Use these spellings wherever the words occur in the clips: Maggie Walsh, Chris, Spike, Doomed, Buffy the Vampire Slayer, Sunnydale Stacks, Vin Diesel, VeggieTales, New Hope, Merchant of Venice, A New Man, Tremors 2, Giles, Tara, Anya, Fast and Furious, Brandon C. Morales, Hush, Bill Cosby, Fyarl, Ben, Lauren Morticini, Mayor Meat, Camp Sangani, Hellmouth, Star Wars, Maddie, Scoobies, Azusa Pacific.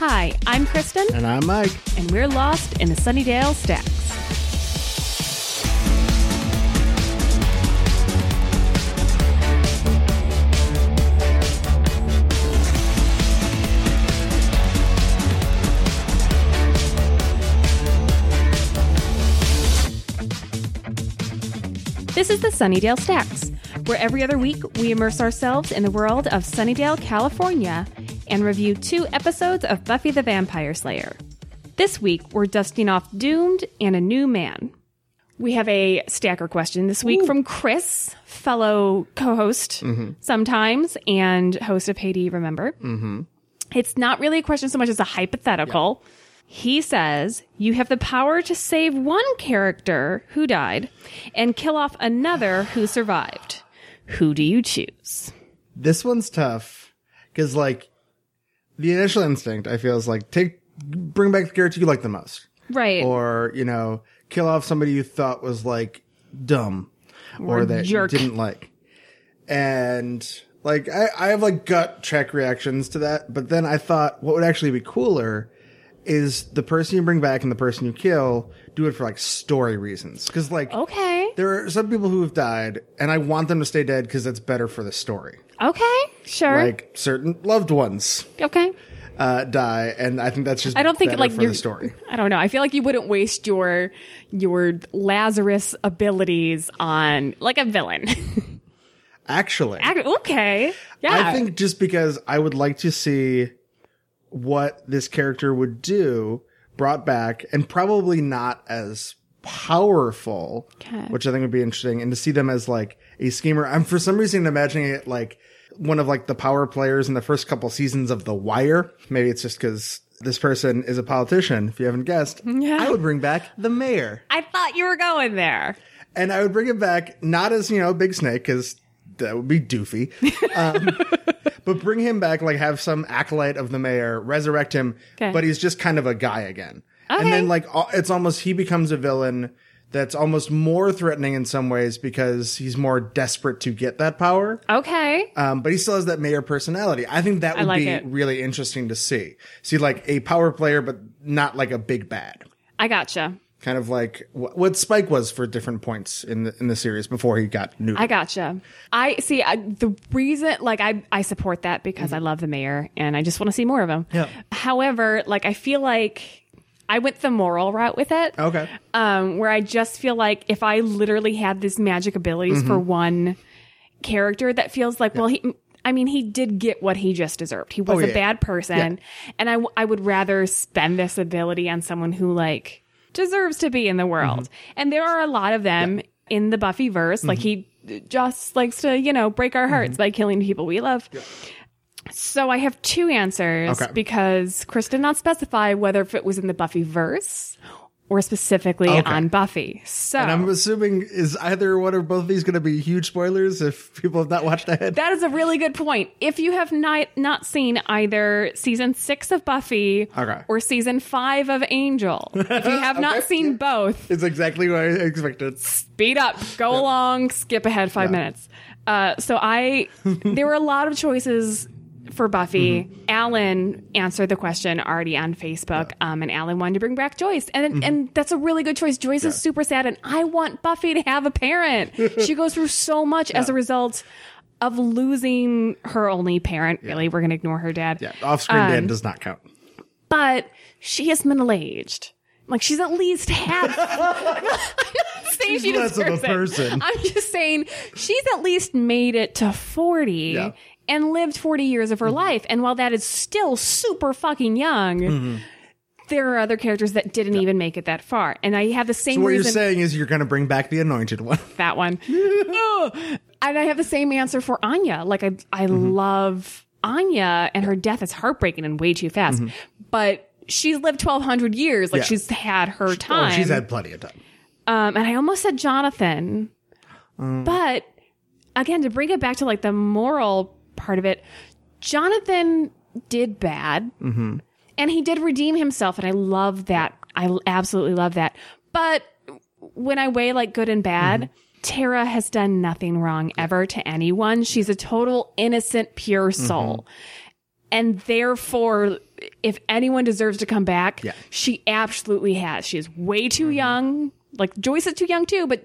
Hi, I'm Kristen. And I'm Mike. And we're lost in the Sunnydale Stacks. This is the Sunnydale Stacks, where every other week we immerse ourselves in the world of Sunnydale, California, and review 2 episodes of Buffy the Vampire Slayer. This week, we're dusting off Doomed and A New Man. We have a stacker question this week from Chris, fellow co-host sometimes, and host of Hey, Do You Remember? It's not really a question so much as a hypothetical. Yep. He says, you have the power to save one character who died and kill off another who survived. Who do you choose? This one's tough because, like, the initial instinct, I feel, is like, bring back the character you like the most. Right. Or, you know, kill off somebody you thought was, like, dumb or that you didn't like. And, like, I have, like, gut check reactions to that. But then I thought what would actually be cooler is the person you bring back and the person you kill do it for, like, story reasons. Because, like, there are some people who have died, and I want them to stay dead because that's better for the story. Okay, sure. Like, certain loved ones die, and I think that's just better like, for the story. I don't know. I feel like you wouldn't waste your Lazarus abilities on, like, a villain. Actually. Okay, yeah. I think just because I would like to see what this character would do brought back and probably not as powerful, which I think would be interesting. And to see them as like a schemer. I'm for some reason imagining it like one of like the power players in the first couple seasons of The Wire. Maybe it's just because this person is a politician. If you haven't guessed, I would bring back the mayor. I thought you were going there. And I would bring him back not as, you know, Big Snake, because that would be doofy. But bring him back, like have some acolyte of the mayor resurrect him, but he's just kind of a guy again. And then like it's almost he becomes a villain that's almost more threatening in some ways because he's more desperate to get that power. But he still has that mayor personality. I think that would be really interesting to see. See like a power player, but not like a big bad. I gotcha. Kind of like what Spike was for different points in the series before he got new. I gotcha. I see. The reason, like, I support that because I love the mayor and I just want to see more of him. Yeah. However, like, I feel like I went the moral route with it. Okay. Where I just feel like if I literally had these magic abilities for one character, that feels like well, he did get what he just deserved. He was a bad person, and I would rather spend this ability on someone who like deserves to be in the world. And there are a lot of them in the Buffyverse. Like he just likes to, you know, break our hearts by killing people we love. So I have 2 answers because Chris did not specify whether if it was in the Buffyverse or specifically on Buffy. So and I'm assuming is either one or both of these going to be huge spoilers if people have not watched ahead. That is a really good point. If you have not seen either season 6 of Buffy or season 5 of Angel, if you have not seen both, it's exactly what I expected. Speed up, go along, skip ahead 5 minutes. So there were a lot of choices for Buffy. Alan answered the question already on Facebook, and Alan wanted to bring back Joyce. And that's a really good choice. Joyce is super sad, and I want Buffy to have a parent. She goes through so much as a result of losing her only parent. Really, we're going to ignore her dad. Yeah, off-screen dad does not count. But she is middle-aged. Like, she's at least half. I'm not saying she's less of a person. I'm just saying she's at least made it to 40 and lived 40 years of her life. And while that is still super fucking young, there are other characters that didn't even make it that far. And I have the same what reason. You're saying is you're going to bring back the anointed one. That one. And I have the same answer for Anya. Like, I love Anya, and her death is heartbreaking and way too fast. But she's lived 1,200 years. Like, she's had her time. Oh, she's had plenty of time. And I almost said Jonathan. But, again, to bring it back to, like, the moral part of it, Jonathan did bad and he did redeem himself, and I love that. I absolutely love that. But when I weigh like good and bad, Tara has done nothing wrong ever to anyone. She's a total innocent, pure soul, and therefore if anyone deserves to come back, she absolutely has. She is way too young. Like, Joyce is too young, too, but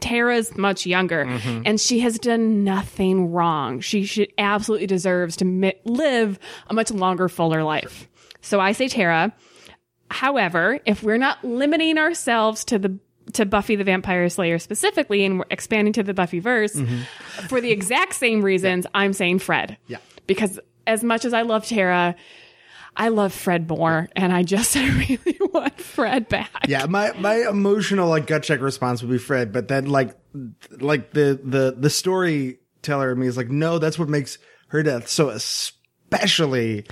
Tara's much younger. And she has done nothing wrong. She absolutely deserves to live a much longer, fuller life. Sure. So I say Tara. However, if we're not limiting ourselves to Buffy the Vampire Slayer specifically, and we're expanding to the Buffyverse, for the exact same reasons, I'm saying Fred. Yeah. Because as much as I love Tara, I love Fred more, and I really want Fred back. Yeah, my emotional, like, gut check response would be Fred, but then like the storyteller in me is like, no, that's what makes her death so especially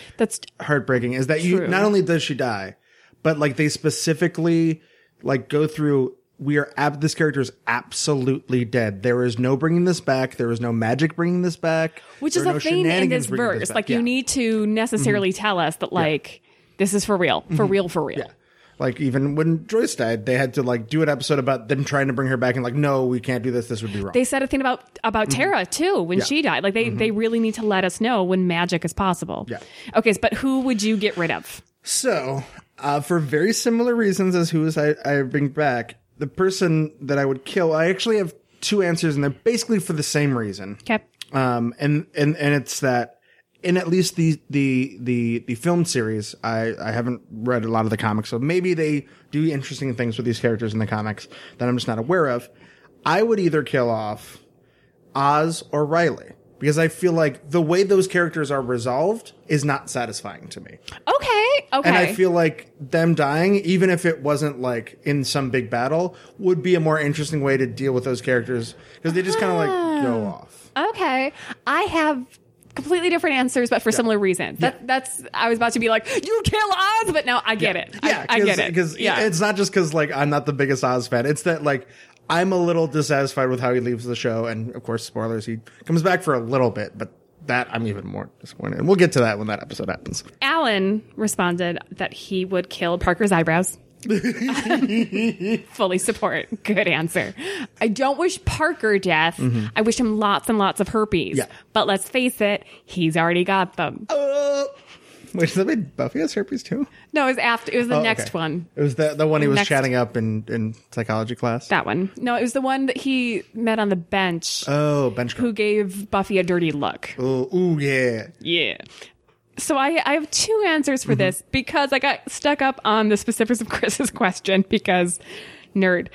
heartbreaking, is that you not only does she die, but like they specifically like go through, this character is absolutely dead. There is no bringing this back. There is no magic bringing this back. Which is a thing in this verse. You need to necessarily tell us that, this is for real. For real, for real. Yeah. Like, even when Joyce died, they had to, do an episode about them trying to bring her back and, no, we can't do this. This would be wrong. They said a thing about Tara, too, when she died. Like, they really need to let us know when magic is possible. Yeah. Okay, but who would you get rid of? So, for very similar reasons as who I bring back, the person that I would kill, I actually have two answers, and they're basically for the same reason. Okay. And it's that in at least the film series, I haven't read a lot of the comics, so maybe they do interesting things with these characters in the comics that I'm just not aware of. I would either kill off Oz or Riley, because I feel like the way those characters are resolved is not satisfying to me. Okay. And I feel like them dying, even if it wasn't in some big battle, would be a more interesting way to deal with those characters, because they just kind of go off. Okay. I have completely different answers, but for similar reasons. That's I was about to be like, you kill Oz, but now I get it. Yeah, I get it. Because it's not just because I'm not the biggest Oz fan. It's that I'm a little dissatisfied with how he leaves the show. And, of course, spoilers, he comes back for a little bit, but that I'm even more disappointed. And we'll get to that when that episode happens. Alan responded that he would kill Parker's eyebrows. Fully support. Good answer. I don't wish Parker death. I wish him lots and lots of herpes. Yeah. But let's face it, he's already got them. Wait, does that mean Buffy has herpes too? No, it was the next one. It was the one he was chatting up in psychology class? That one. No, it was the one that he met on the bench. Oh, bench girl. Who gave Buffy a dirty look. Oh, ooh, yeah. Yeah. So I have two answers for this, because I got stuck up on the specifics of Chris's question, because nerd.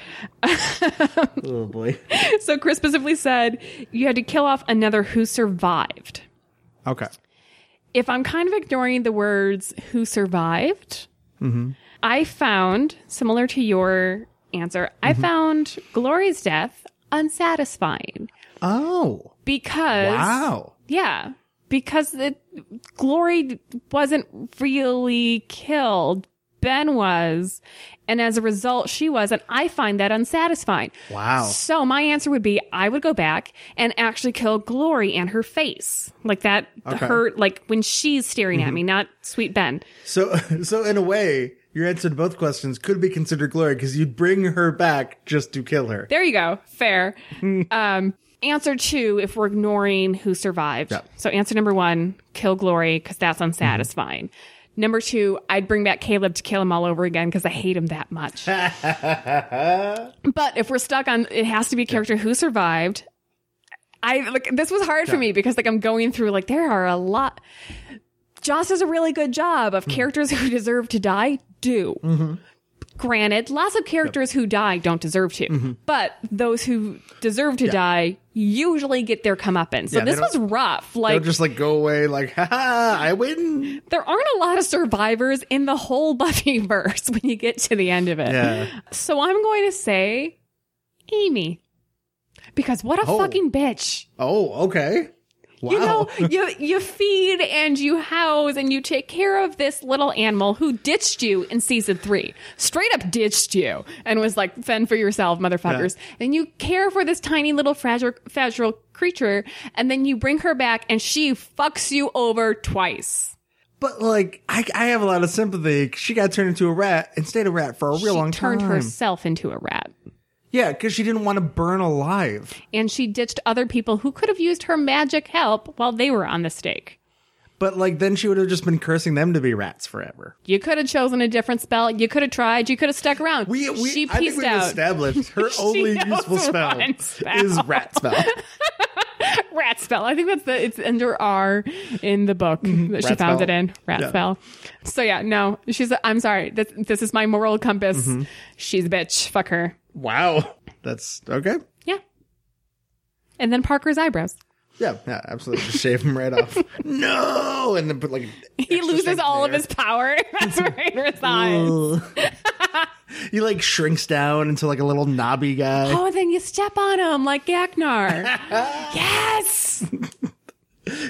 Oh, boy. So Chris specifically said you had to kill off another who survived. Okay. If I'm kind of ignoring the words who survived, I found, similar to your answer, I found Glory's death unsatisfying. Oh. Because. Wow. Yeah. Because Glory wasn't really killed. Ben was. And as a result, she was. And I find that unsatisfying. Wow. So my answer would be I would go back and actually kill Glory and her face. Like that, her, when she's staring at me, not sweet Ben. So in a way, your answer to both questions could be considered Glory, because you'd bring her back just to kill her. There you go. Fair. Answer two, if we're ignoring who survived. Yep. So answer number one, kill Glory, because that's unsatisfying. Number two, I'd bring back Caleb to kill him all over again, because I hate him that much. But if we're stuck on, it has to be a character who survived. This was hard for me, because I'm going through there are a lot. Joss does a really good job of characters who deserve to die do. Granted, lots of characters who die don't deserve to, but those who deserve to die usually get their comeuppance. So this was rough. They'll just go away, ha, I win. There aren't a lot of survivors in the whole Buffyverse when you get to the end of it. Yeah. So I'm going to say Amy, because what a fucking bitch. Oh, okay. Wow. You feed and you house and you take care of this little animal who ditched you in season 3. Straight up ditched you and was like, fend for yourself, motherfuckers. Yeah. And you care for this tiny little fragile creature, and then you bring her back and she fucks you over twice. But I have a lot of sympathy. She got turned into a rat and stayed a rat for a real long time. She turned herself into a rat. Yeah, because she didn't want to burn alive. And she ditched other people who could have used her magic help while they were on the stake. But, like, then she would have just been cursing them to be rats forever. You could have chosen a different spell. You could have tried. You could have stuck around. She pieced out. I think we've established her only useful spell is rat spell. Rat spell. I think that's it's under R in the book that she found it in. Rat spell. So, yeah, no. I'm sorry. This is my moral compass. Mm-hmm. She's a bitch. Fuck her. Wow. That's okay. Yeah. And then Parker's eyebrows. Yeah, absolutely. Just shave him right off. No! And then put like... He loses all of his power. That's right. Resigns. He like shrinks down into like a little knobby guy. Oh, then you step on him like Gagnar. Yes!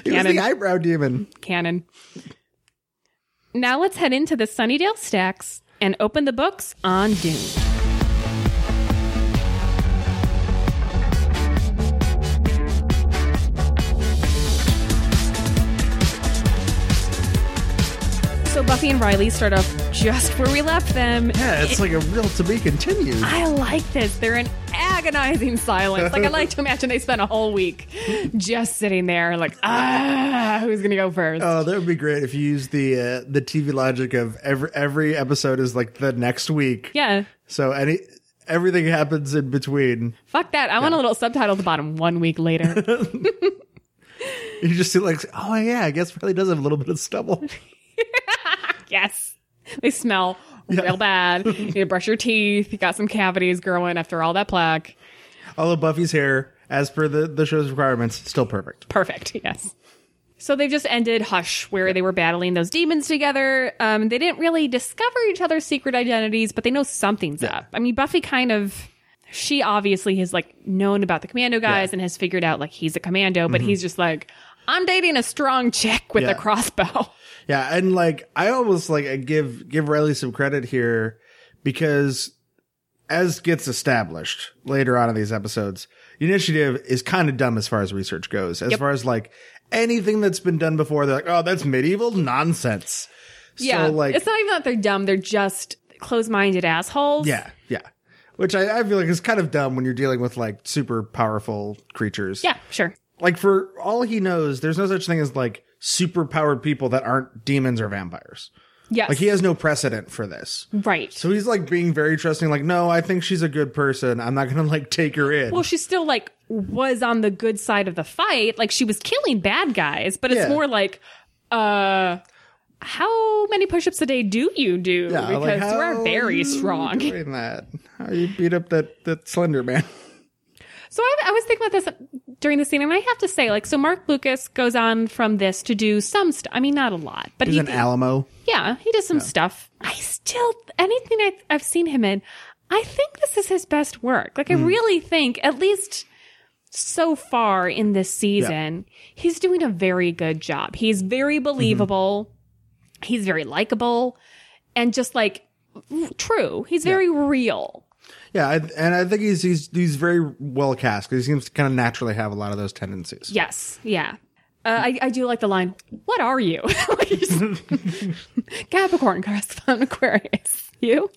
He was the eyebrow demon. Canon. Now let's head into the Sunnydale Stacks and open the books on Doomed. So Buffy and Riley start off just where we left them. Yeah, it's like a real to be continued. I like this. They're in agonizing silence. Like, I like to imagine they spent a whole week just sitting there like, who's going to go first? Oh, that would be great if you used the TV logic of every episode is like the next week. Yeah. So everything happens in between. Fuck that. I want a little subtitle at the bottom, 1 week later. You just see like, oh yeah, I guess Riley does have a little bit of stubble. Yes. They smell real bad. You need to brush your teeth. You got some cavities growing after all that plaque. Although Buffy's hair, as per the show's requirements, still perfect. Perfect, yes. So they've just ended Hush, where they were battling those demons together. They didn't really discover each other's secret identities, but they know something's up. I mean, Buffy she obviously has like known about the commando guys and has figured out like he's a commando, but he's just like, I'm dating a strong chick with a crossbow. Yeah, and like I almost like give Riley some credit here because as gets established later on in these episodes, the Initiative is kind of dumb as far as research goes. As far as like anything that's been done before, they're like, oh, that's medieval nonsense. Yeah, so, like, it's not even that they're dumb. They're just close-minded assholes. Yeah, yeah. Which I feel like is kind of dumb when you're dealing with like super powerful creatures. Yeah, sure. Like for all he knows, there's no such thing as like superpowered people that aren't demons or vampires. Yes. Like he has no precedent for this. Right. So he's like being very trusting, like, no, I think she's a good person. I'm not going to like take her in. Well, she still like was on the good side of the fight. Like she was killing bad guys, but it's more like, how many push-ups a day do you do? Yeah, because like, we're very strong. Doing that? How you beat up that Slender Man? So I was thinking about this during the scene, and I have to say, like, so Marc Blucas goes on from this to do some stuff. I mean, not a lot, but he's an Alamo. Yeah, he does some stuff. I still, anything I've seen him in, I think this is his best work. Like, I really think, at least so far in this season, he's doing a very good job. He's very believable. Mm-hmm. He's very likable, and just like true. He's very real. Yeah, and I think he's very well cast because he seems to kind of naturally have a lot of those tendencies. Yes, yeah. I do like the line, what are you? Capricorn, Correspondent, Aquarius. You?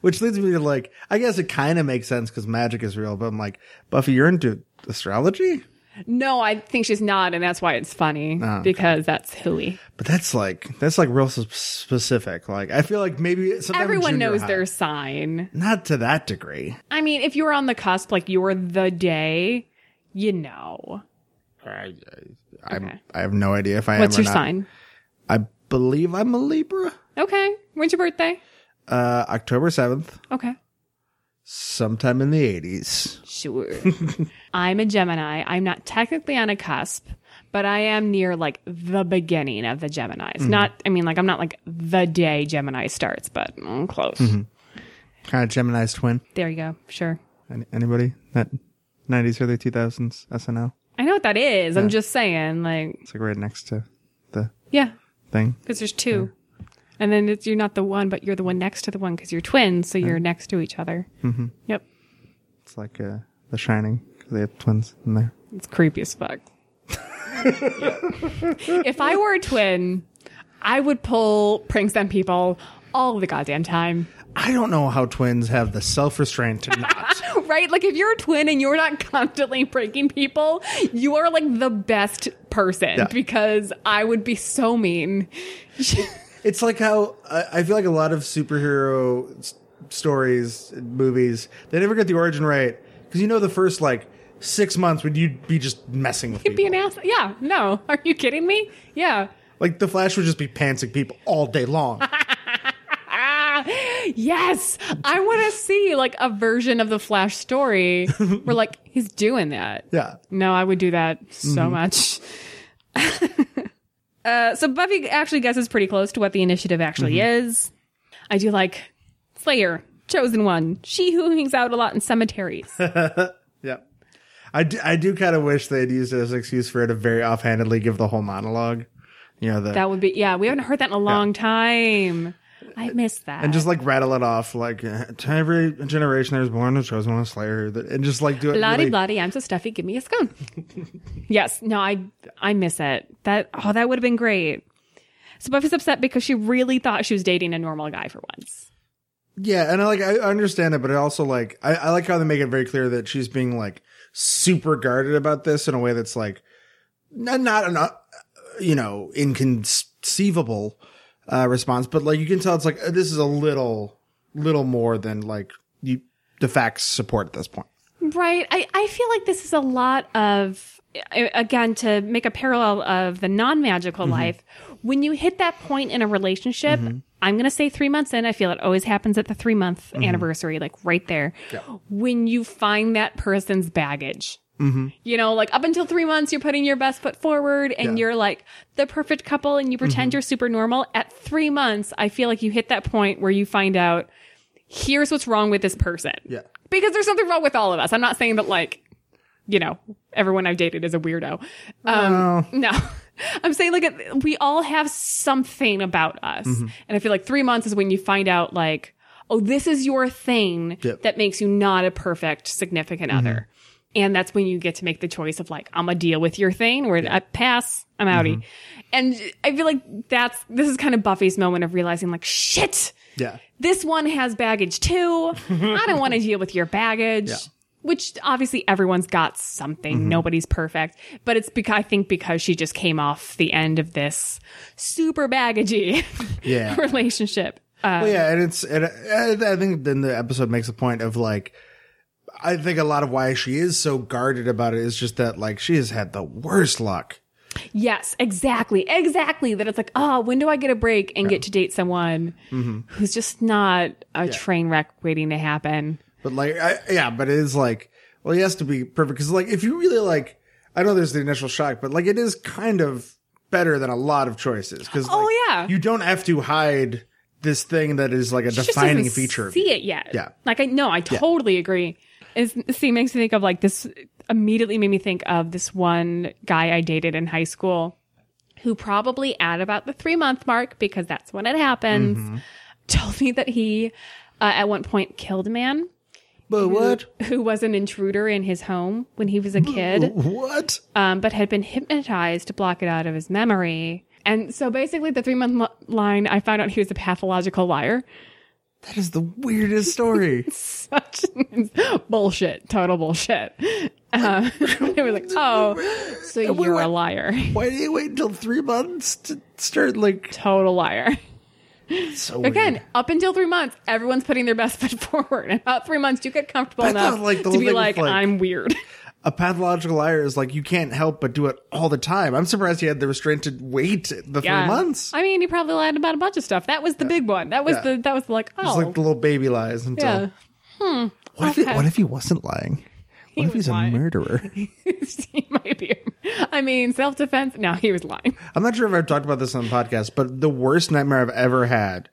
Which leads me to like, I guess it kind of makes sense because magic is real, but I'm like, Buffy, you're into astrology? No, I think she's not, and that's why it's funny because that's hooey. But that's like real specific. Like I feel like maybe everyone knows their sign. Not to that degree. I mean, if you were on the cusp, like you were the day, you know. I have no idea if I am. What's your sign? I believe I'm a Libra. Okay, when's your birthday? October 7th. Okay. Sometime in the 80s. Sure. I'm a Gemini. I'm not technically on a cusp, but I am near like the beginning of the Geminis. Mm-hmm. I'm not like the day Gemini starts, but I'm close. Mm-hmm. Kind of Gemini's twin. There you go. Sure. Anybody? That 90s, early 2000s SNL? I know what that is. Yeah. I'm just saying like. It's like right next to the thing. Because there's two. Yeah. And then you're not the one, but you're the one next to the one because you're twins, so you're next to each other. Mm-hmm. Yep. It's like The Shining because they have twins in there. It's creepy as fuck. If I were a twin, I would pull pranks on people all the goddamn time. I don't know how twins have the self-restraint to not. Right? Like, if you're a twin and you're not constantly breaking people, you are, like, the best person. Yeah. Because I would be so mean. It's like how I feel like a lot of superhero stories, movies, they never get the origin right. Because, you know, the first, like, 6 months would you be just messing with people. You'd be an ass. Yeah. No. Are you kidding me? Yeah. Like, the Flash would just be pantsing people all day long. Yes, I want to see like a version of the Flash story where like he's doing that. Yeah. No, I would do that so much. So Buffy actually guesses pretty close to what the Initiative actually is. I do like Slayer, Chosen One, she who hangs out a lot in cemeteries. Yeah. I do kind of wish they'd used it as an excuse for her to very offhandedly give the whole monologue. You know, that would be, yeah, we haven't heard that in a long time. I miss that. And just, like, rattle it off, like, to every generation there's born a chosen one, a slayer, and just, like, do it. Bloody, really... bloody, I'm so stuffy, give me a scone. Yes. No, I miss it. That would have been great. So Buffy's upset because she really thought she was dating a normal guy for once. Yeah, and I understand it, but it also, like, I like how they make it very clear that she's being, like, super guarded about this in a way that's, like, not you know, inconceivable. Response, but like you can tell it's like this is a little more than like the facts support at this point. Right. I feel like this is a lot of, again, to make a parallel of the non-magical life, when you hit that point in a relationship, I'm going to say 3 months in, I feel it always happens at the 3-month anniversary, like right there, when you find that person's baggage. You know, like up until 3 months, you're putting your best foot forward and you're like the perfect couple and you pretend you're super normal. At 3 months, I feel like you hit that point where you find out, here's what's wrong with this person. Yeah. Because there's something wrong with all of us. I'm not saying that like, you know, everyone I've dated is a weirdo. No, I'm saying like we all have something about us. And I feel like 3 months is when you find out like, oh, this is your thing that makes you not a perfect significant other. And that's when you get to make the choice of like, I'm going to deal with your thing or I pass, I'm outie. And I feel like this is kind of Buffy's moment of realizing like, shit, this one has baggage too. I don't want to deal with your baggage, which obviously everyone's got something. Nobody's perfect, but it's because I think because she just came off the end of this super baggagey relationship. Well, yeah. And I think then the episode makes a point of like, I think a lot of why she is so guarded about it is just that, like, she has had the worst luck. Yes, exactly. Exactly. That it's like, oh, when do I get a break and get to date someone who's just not a train wreck waiting to happen? But, like, but it is like, well, he has to be perfect. Because, like, if you really, like, I know there's the initial shock, but, like, it is kind of better than a lot of choices. Cause, like, you don't have to hide this thing that is, like, a defining feature. See it yet. Yeah. Like, I totally agree. It makes me think of like this, immediately made me think of this one guy I dated in high school who probably at about the 3-month mark, because that's when it happens, told me that he at one point killed a man. But who was an intruder in his home when he was a kid. What? But had been hypnotized to block it out of his memory. And so basically the 3-month line, I found out he was a pathological liar. That is the weirdest story. Such bullshit. Total bullshit. It was like, oh, so you're a liar. Why do you wait until 3 months to start like... Total liar. So weird. Again, up until 3 months, everyone's putting their best foot forward. In about 3 months, you get comfortable enough to be like, I'm weird. A pathological liar is like, you can't help but do it all the time. I'm surprised he had the restraint to wait the 3 months. I mean, he probably lied about a bunch of stuff. That was the big one. That was the like, oh. Just like the little baby lies. Until, what if he wasn't lying? What if he's lying. A murderer? He might be. I mean, self-defense. No, he was lying. I'm not sure if I've talked about this on the podcast, but the worst nightmare I've ever had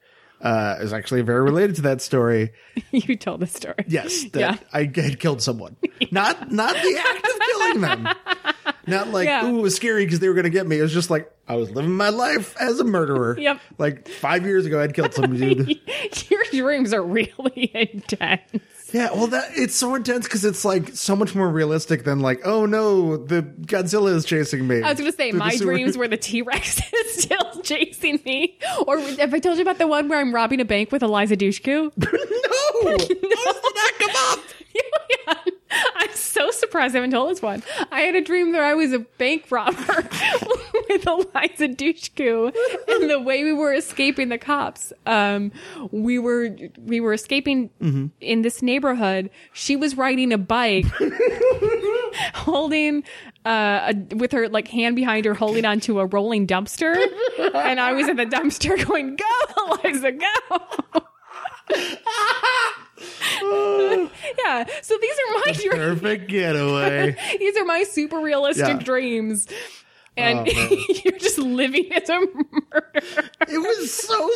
is actually very related to that story. You told the story. Yes. I had killed someone. Not the act of killing them. Not like, ooh, it was scary because they were going to get me. It was just like, I was living my life as a murderer. Like 5 years ago, I'd killed some dude. Your dreams are really intense. Yeah, well, that it's so intense because it's like so much more realistic than like, oh no, the Godzilla is chasing me. I was going to say, my dreams were the T-Rex is still chasing me. Or if I told you about the one where I'm robbing a bank with Eliza Dushku. No! That come up! Yeah. I'm so surprised I haven't told this one. I had a dream that I was a bank robber with Eliza Dushku, and the way we were escaping the cops, we were escaping in this neighborhood. She was riding a bike, holding with her like hand behind her, holding onto a rolling dumpster, and I was at the dumpster going, "Go, Eliza, go!" Yeah, so these are my dreams. Perfect getaway. These are my super realistic dreams. And you're just living as a murderer. It was so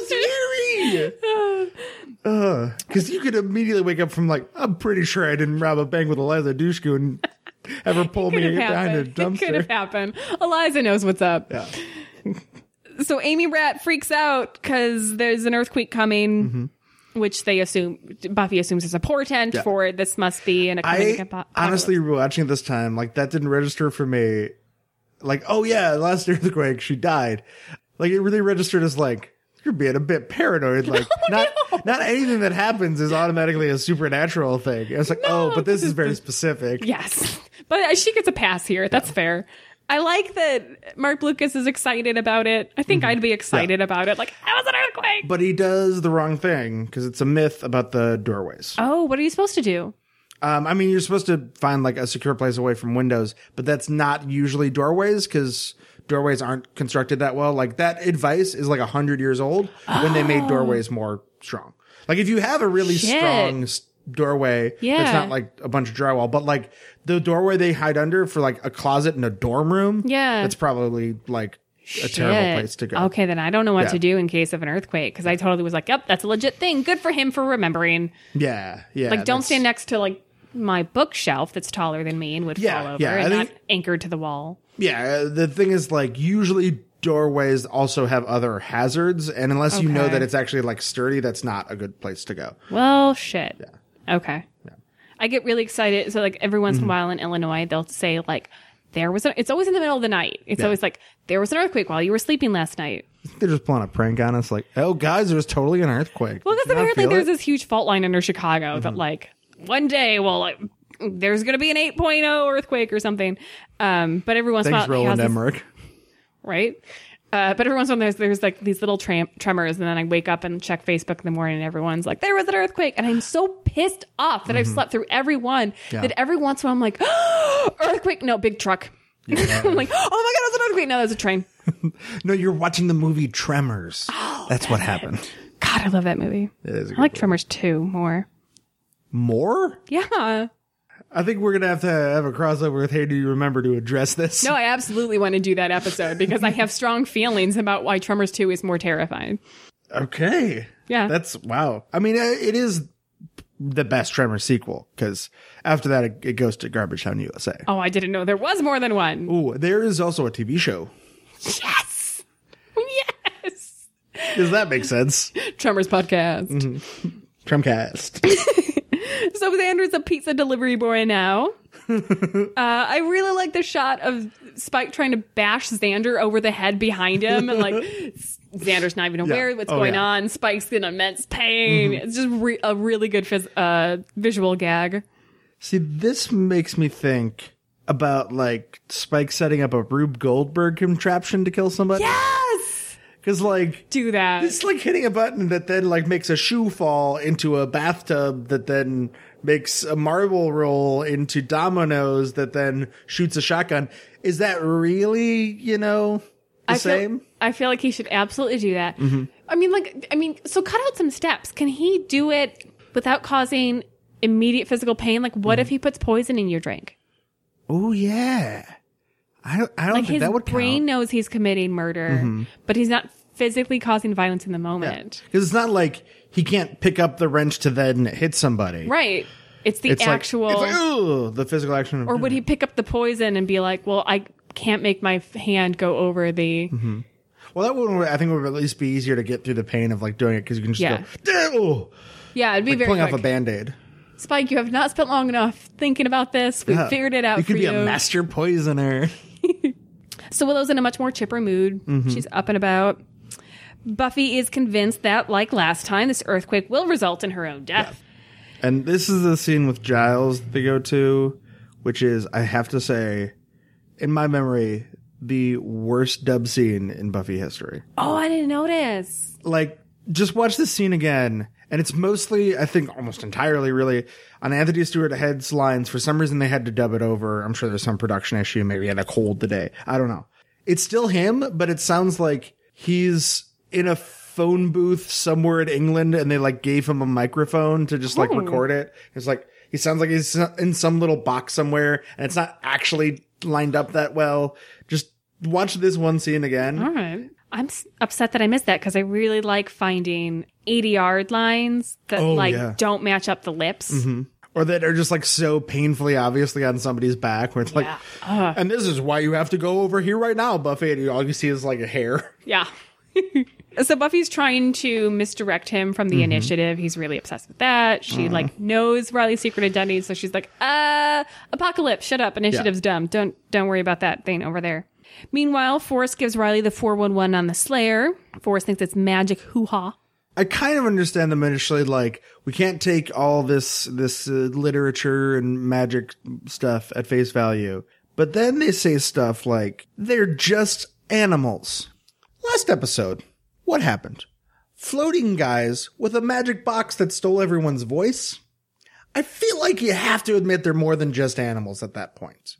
scary. Because you could immediately wake up from like, I'm pretty sure I didn't rob a bank with Eliza Dushku and have her pull me behind a dumpster. It could have happened. Eliza knows what's up. Yeah. So Amy Rat freaks out because there's an earthquake coming. Mm-hmm. Which they assume, Buffy assumes is a portent for this must be an economic apocalypse. Honestly, watching it this time, like that didn't register for me. Like, oh yeah, last earthquake, she died. Like it really registered as like, you're being a bit paranoid. Like not anything that happens is automatically a supernatural thing. I was like, but this is very specific. Yes. But she gets a pass here. That's fair. I like that Marc Blucas is excited about it. I think I'd be excited about it. Like, that was an earthquake! But he does the wrong thing, because it's a myth about the doorways. Oh, what are you supposed to do? I mean, you're supposed to find, like, a secure place away from windows, but that's not usually doorways, because doorways aren't constructed that well. Like, that advice is, like, 100 years old when they made doorways more strong. Like, if you have a really strong doorway, it's not like a bunch of drywall, but like the doorway they hide under for like a closet in a dorm room, that's probably like a terrible place to go. Okay, then I don't know what to do in case of an earthquake, because I totally was like, yep, that's a legit thing. Good for him for remembering. Yeah Like, don't stand next to like my bookshelf that's taller than me and would fall over and I think, not anchored to the wall. The thing is, like, usually doorways also have other hazards, and unless you know that it's actually like sturdy, that's not a good place to go. Well, shit. Okay. Yeah. I get really excited. So, like, every once in a while in Illinois, they'll say, like, there was it's always in the middle of the night. It's always like, there was an earthquake while you were sleeping last night. They're just pulling a prank on us. Like, oh, guys, there was totally an earthquake. Well, because apparently there's this huge fault line under Chicago that, like, one day, there's going to be an 8.0 earthquake or something. But every once in a while. Thanks, Roland Emmerich. Right? But every once in a while, there's like these little tremors, and then I wake up and check Facebook in the morning, and everyone's like, there was an earthquake. And I'm so pissed off that I've slept through every one, that every once in a while I'm like, oh, earthquake. No, big truck. Yeah. I'm like, oh my God, it was an earthquake. No, it was a train. No, you're watching the movie Tremors. Oh, that's what happened. God, I love that movie. I like Tremors 2 more. More? Yeah. I think we're going to have a crossover with Hey, Do You Remember to address this? No, I absolutely want to do that episode because I have strong feelings about why Tremors 2 is more terrifying. Okay. Yeah. That's, wow. I mean, it is the best Tremors sequel because after that, it goes to Garbage Town USA. Oh, I didn't know there was more than one. Ooh, there is also a TV show. Yes! Yes! Does that make sense? Tremors podcast. Mm-hmm. Tremcast. So Xander's a pizza delivery boy now. I really like the shot of Spike trying to bash Xander over the head behind him. And like, Xander's not even aware of what's going on. Spike's in immense pain. It's just a really good visual gag. See, this makes me think about like Spike setting up a Rube Goldberg contraption to kill somebody. Yes! Because, like, do that. It's like hitting a button that then, like, makes a shoe fall into a bathtub that then makes a marble roll into dominoes that then shoots a shotgun. Is that really, you know, the same? I feel like he should absolutely do that. Mm-hmm. So cut out some steps. Can he do it without causing immediate physical pain? Like, what if he puts poison in your drink? Oh, yeah. I don't think that would count. His brain knows he's committing murder, but he's not physically causing violence in the moment. Because it's not like he can't pick up the wrench to then hit somebody. Right. It's the physical action. Or would he pick up the poison and be like, well, I can't make my hand go over the... Mm-hmm. Well, that one, I think, would at least be easier to get through the pain of, like, doing it because you can just go... Damn! Yeah, it'd be like very pulling quick off a Band-Aid. Spike, you have not spent long enough thinking about this. We figured it out for you. You could be a master poisoner. So Willow's in a much more chipper mood. Mm-hmm. She's up and about. Buffy is convinced that, like last time, this earthquake will result in her own death. Yeah. And this is the scene with Giles they go to, which is, I have to say, in my memory, the worst dub scene in Buffy history. Oh, I didn't notice. Like, just watch this scene again. And it's mostly, I think almost entirely really, on Anthony Stewart Head's lines. For some reason, they had to dub it over. I'm sure there's some production issue. Maybe he had a cold today. I don't know. It's still him, but it sounds like he's in a phone booth somewhere in England, and they, like, gave him a microphone to just, like, record it. It's like, he sounds like he's in some little box somewhere, and it's not actually lined up that well. Just watch this one scene again. All right. I'm upset that I missed that because I really like finding 80-yard lines that don't match up the lips. Mm-hmm. Or that are just like so painfully obviously on somebody's back where it's and this is why you have to go over here right now, Buffy. And all you see is like a hair. Yeah. So Buffy's trying to misdirect him from the initiative. He's really obsessed with that. She like knows Riley's secret identity. So she's like, Apocalypse, shut up. Initiative's dumb. Don't worry about that thing over there. Meanwhile, Forrest gives Riley the 411 on the Slayer. Forrest thinks it's magic hoo-ha. I kind of understand them initially, like, we can't take all this literature and magic stuff at face value. But then they say stuff like, they're just animals. Last episode, what happened? Floating guys with a magic box that stole everyone's voice? I feel like you have to admit they're more than just animals at that point.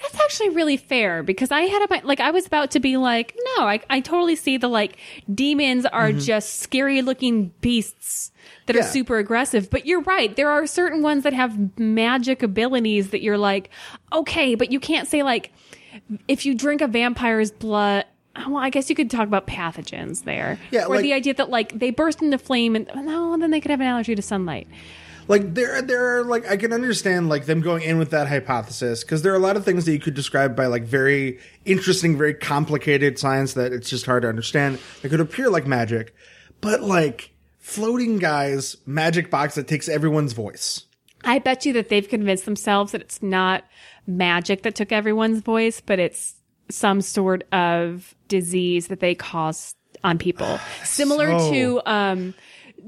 That's actually really fair because I had I was about to be like, no, I totally see the like demons are just scary looking beasts that are super aggressive. But you're right. There are certain ones that have magic abilities that you're like, okay, but you can't say like if you drink a vampire's blood. Well, I guess you could talk about pathogens there. Yeah, or like, the idea that like they burst into flame and then they could have an allergy to sunlight. Like, there are, like, I can understand, like, them going in with that hypothesis, because there are a lot of things that you could describe by, like, very interesting, very complicated science that it's just hard to understand. It could appear like magic, but, like, floating guys, magic box that takes everyone's voice. I bet you that they've convinced themselves that it's not magic that took everyone's voice, but it's some sort of disease that they caused on people. Similar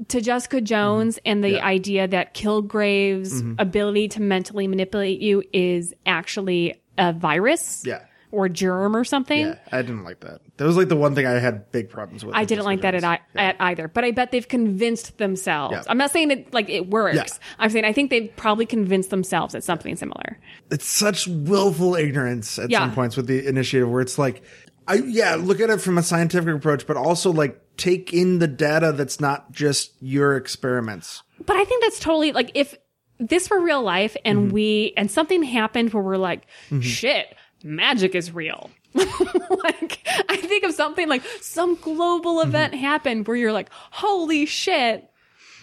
to Jessica Jones and the idea that Kilgrave's ability to mentally manipulate you is actually a virus or germ or something. Yeah, I didn't like that. That was like the one thing I had big problems with. I didn't like that at either, but I bet they've convinced themselves. Yeah. I'm not saying it like it works. Yeah. I'm saying I think they've probably convinced themselves it's something similar. It's such willful ignorance at some points with the initiative where it's like, look at it from a scientific approach, but also like take in the data that's not just your experiments. But I think that's totally like if this were real life and and something happened where we're like, shit, magic is real. Like I think of something like some global event happened where you're like, holy shit,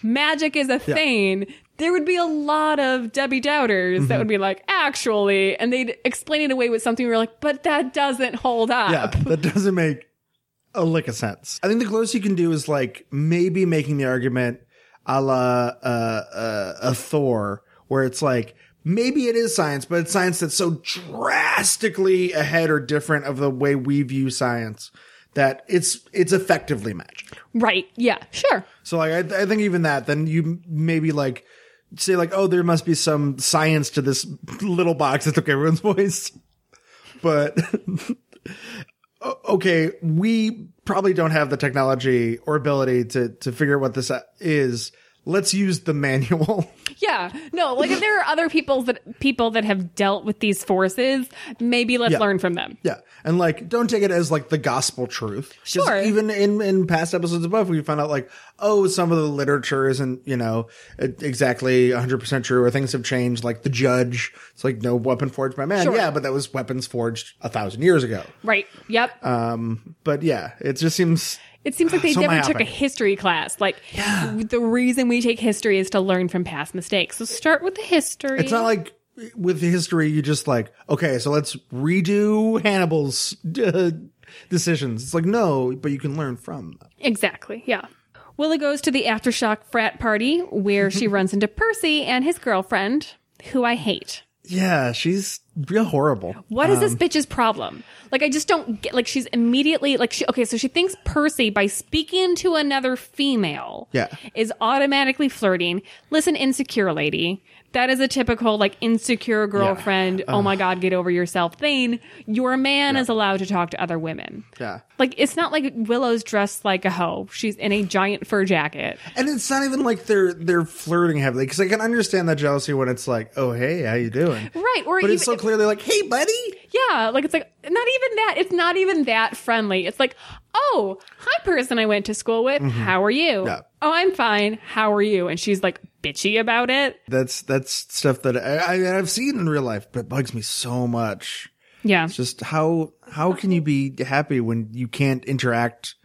magic is a thing. There would be a lot of Debbie Doubters that would be like, actually, and they'd explain it away with something where you're like, but that doesn't hold up. Yeah, that doesn't make a lick of sense. I think the closest you can do is like maybe making the argument a la a Thor, where it's like, maybe it is science, but it's science that's so drastically ahead or different of the way we view science that it's effectively magic. Right. Yeah, sure. So like, I think even that, then you maybe like say like, oh, there must be some science to this little box that took everyone's voice. But okay, we probably don't have the technology or ability to figure out what this is. Let's use the manual. Yeah. No, like if there are other people that have dealt with these forces, maybe let's learn from them. Yeah. And like, don't take it as like the gospel truth. Sure. Even in past episodes above, we found out like, oh, some of the literature isn't, you know, exactly 100% true or things have changed. Like the Judge, it's like no weapon forged by man. Sure. Yeah. But that was weapons forged 1,000 years ago. Right. Yep. But yeah, it just seems... It seems like they never took a history class. Like, the reason we take history is to learn from past mistakes. So start with the history. It's not like with history, you just like, okay, so let's redo Hannibal's decisions. It's like, no, but you can learn from them. Exactly, yeah. Willow goes to the Aftershock frat party where she runs into Percy and his girlfriend, who I hate. Yeah, she's real horrible. What is this bitch's problem? Like, I just don't get, like, she's immediately, like, she thinks Percy, by speaking to another female, is automatically flirting. Listen, insecure lady. That is a typical, like, insecure girlfriend, oh my God, get over yourself thing. Your man is allowed to talk to other women. Yeah. Like, it's not like Willow's dressed like a hoe. She's in a giant fur jacket. And it's not even like they're flirting heavily. Because I can understand that jealousy when it's like, oh, hey, how you doing? Right. Or but it's so clearly like, hey, buddy. Yeah. Like, it's like, not even that. It's not even that friendly. It's like, oh, hi, person I went to school with. Mm-hmm. How are you? Yeah. Oh, I'm fine. How are you? And she's like bitchy about it. That's stuff that I've seen in real life, but it bugs me so much. Yeah. It's just how can you be happy when you can't interact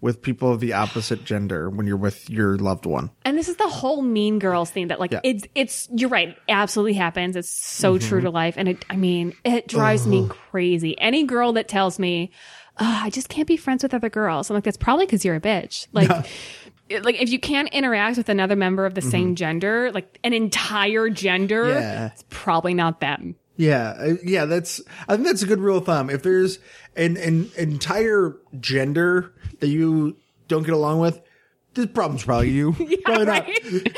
with people of the opposite gender when you're with your loved one? And this is the whole Mean Girls thing that, like, it's you're right. It absolutely happens. It's so true to life. And it drives me crazy. Any girl that tells me, oh, I just can't be friends with other girls. I'm like, that's probably because you're a bitch. Like, like if you can't interact with another member of the same gender, like an entire gender, it's probably not them. Yeah. Yeah. I think that's a good rule of thumb. If there's an entire gender that you don't get along with, the problem's probably you. Yeah, probably right?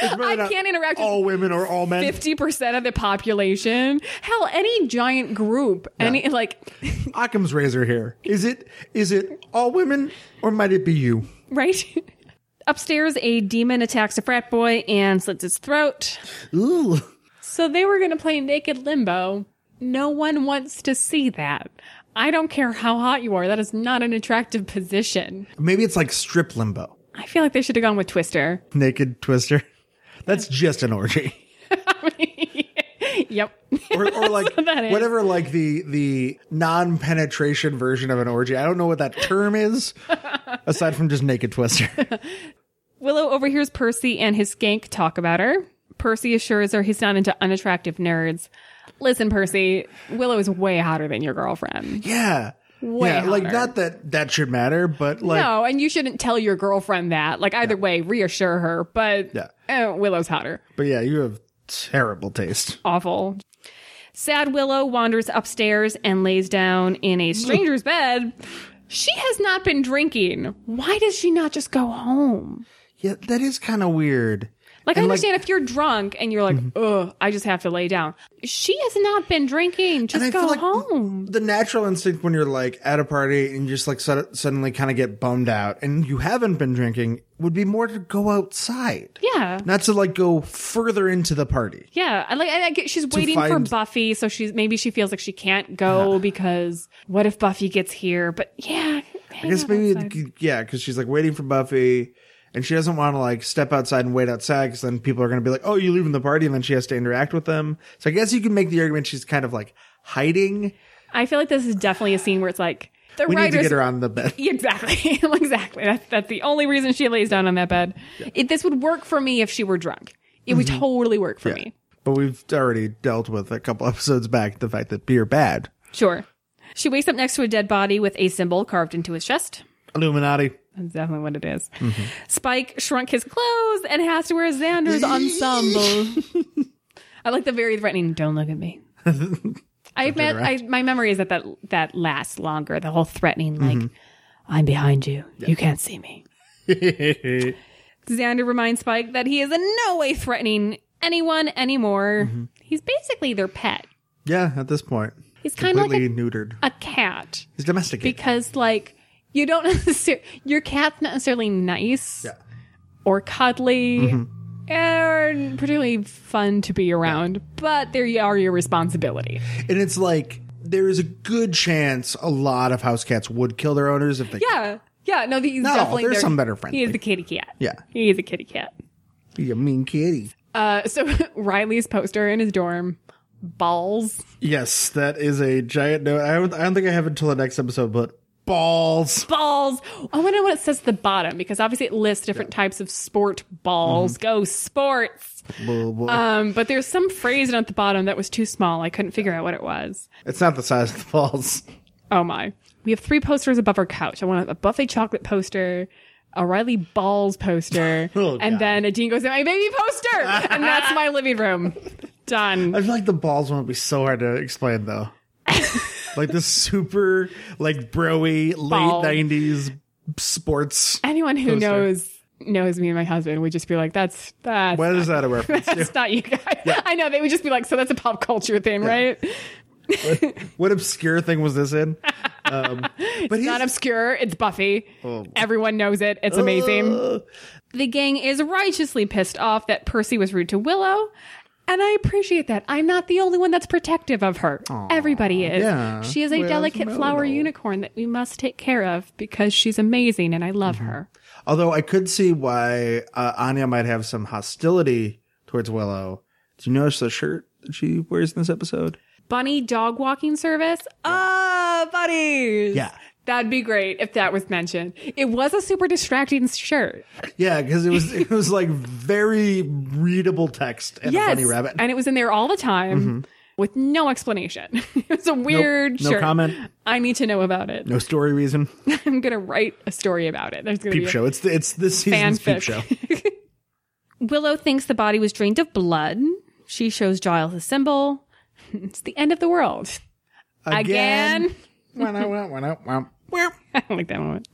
I can't interact with all women or all men. 50% of the population. Hell, any giant group. Yeah. Any like Occam's razor here. Is it all women or might it be you? Right. Upstairs, a demon attacks a frat boy and slits his throat. Ooh. So they were going to play naked limbo. No one wants to see that. I don't care how hot you are. That is not an attractive position. Maybe it's like strip limbo. I feel like they should have gone with Twister. Naked Twister. That's just an orgy. Yep. Or like whatever, like the non-penetration version of an orgy. I don't know what that term is, aside from just Naked Twister. Willow overhears Percy and his skank talk about her. Percy assures her he's not into unattractive nerds. Listen, Percy, Willow is way hotter than your girlfriend. Yeah. Hotter. Like, not that should matter, but like... No, and you shouldn't tell your girlfriend that. Like, either way, reassure her, but Willow's hotter. But yeah, you have terrible taste. Awful. Sad Willow wanders upstairs and lays down in a stranger's bed. She has not been drinking. Why does she not just go home? Yeah, that is kind of weird. Like, and I understand if you're drunk and you're like, ugh, I just have to lay down. She has not been drinking. Just go home. The natural instinct when you're, like, at a party and you just, like, suddenly kind of get bummed out and you haven't been drinking would be more to go outside. Yeah. Not to, like, go further into the party. Yeah. I get she's waiting for Buffy, so she feels like she can't go because what if Buffy gets here? But, yeah. I guess maybe, because she's, like, waiting for Buffy. And she doesn't want to, like, step outside and wait outside because then people are going to be like, oh, you're leaving the party, and then she has to interact with them. So I guess you can make the argument she's kind of, like, hiding. I feel like this is definitely a scene where it's like, we need to get her on the bed. Exactly. Exactly. That's the only reason she lays down on that bed. Yeah. This would work for me if she were drunk. It would totally work for me. But we've already dealt with a couple episodes back the fact that beer bad. Sure. She wakes up next to a dead body with a symbol carved into his chest. Illuminati. That's definitely what it is. Mm-hmm. Spike shrunk his clothes and has to wear Xander's ensemble. I like the very threatening, don't look at me. My memory is that lasts longer. The whole threatening, like, I'm behind you. Yeah. You can't see me. Xander reminds Spike that he is in no way threatening anyone anymore. Mm-hmm. He's basically their pet. Yeah, at this point. He's kind of like a cat. He's domesticated. Because, like, you don't necessarily, your cat's not necessarily nice or cuddly or particularly fun to be around, but they are your responsibility. And it's like, there is a good chance a lot of house cats would kill their owners if they could. Yeah. No, he's definitely there's some better friends. He is the kitty cat. Yeah. He is a kitty cat. He's a mean kitty. So Riley's poster in his dorm. Balls. Yes, that is a giant note. I don't think I have it until the next episode, but. Balls. I wonder what it says at the bottom, because obviously it lists different types of sport balls. Go sports. But there's some phrase down at the bottom that was too small. I couldn't figure out what it was. It's not the size of the balls. Oh, my. We have 3 posters above our couch. I want above a chocolate poster, a Riley Balls poster, then a Dean Goes to My Baby poster, and that's my living room. Done. I feel like the Balls one would be so hard to explain, though. Like the super, like, bro-y, Ball. late 90s sports. Anyone who poster. knows me and my husband would just be like, that's what is that a reference to? That's not you guys. Yeah. I know. They would just be like, so that's a pop culture thing, right? What obscure thing was this in? But it's not obscure. It's Buffy. Oh. Everyone knows it. It's amazing. The gang is righteously pissed off that Percy was rude to Willow. And I appreciate that. I'm not the only one that's protective of her. Aww, everybody is. Yeah. She is a delicate flower unicorn that we must take care of because she's amazing and I love her. Although I could see why Anya might have some hostility towards Willow. Did you notice the shirt that she wears in this episode? Bunny dog walking service? Ah, oh, bunnies! Yeah. That'd be great if that was mentioned. It was a super distracting shirt. Yeah, because it was like very readable text and a bunny rabbit. And it was in there all the time with no explanation. It's a weird shirt. No comment. I need to know about it. No story reason. I'm going to write a story about it. There's gonna Peep be Show. It's this season's Peep Show. Willow thinks the body was drained of blood. She shows Giles a symbol. It's the end of the world. Again. I don't like that moment.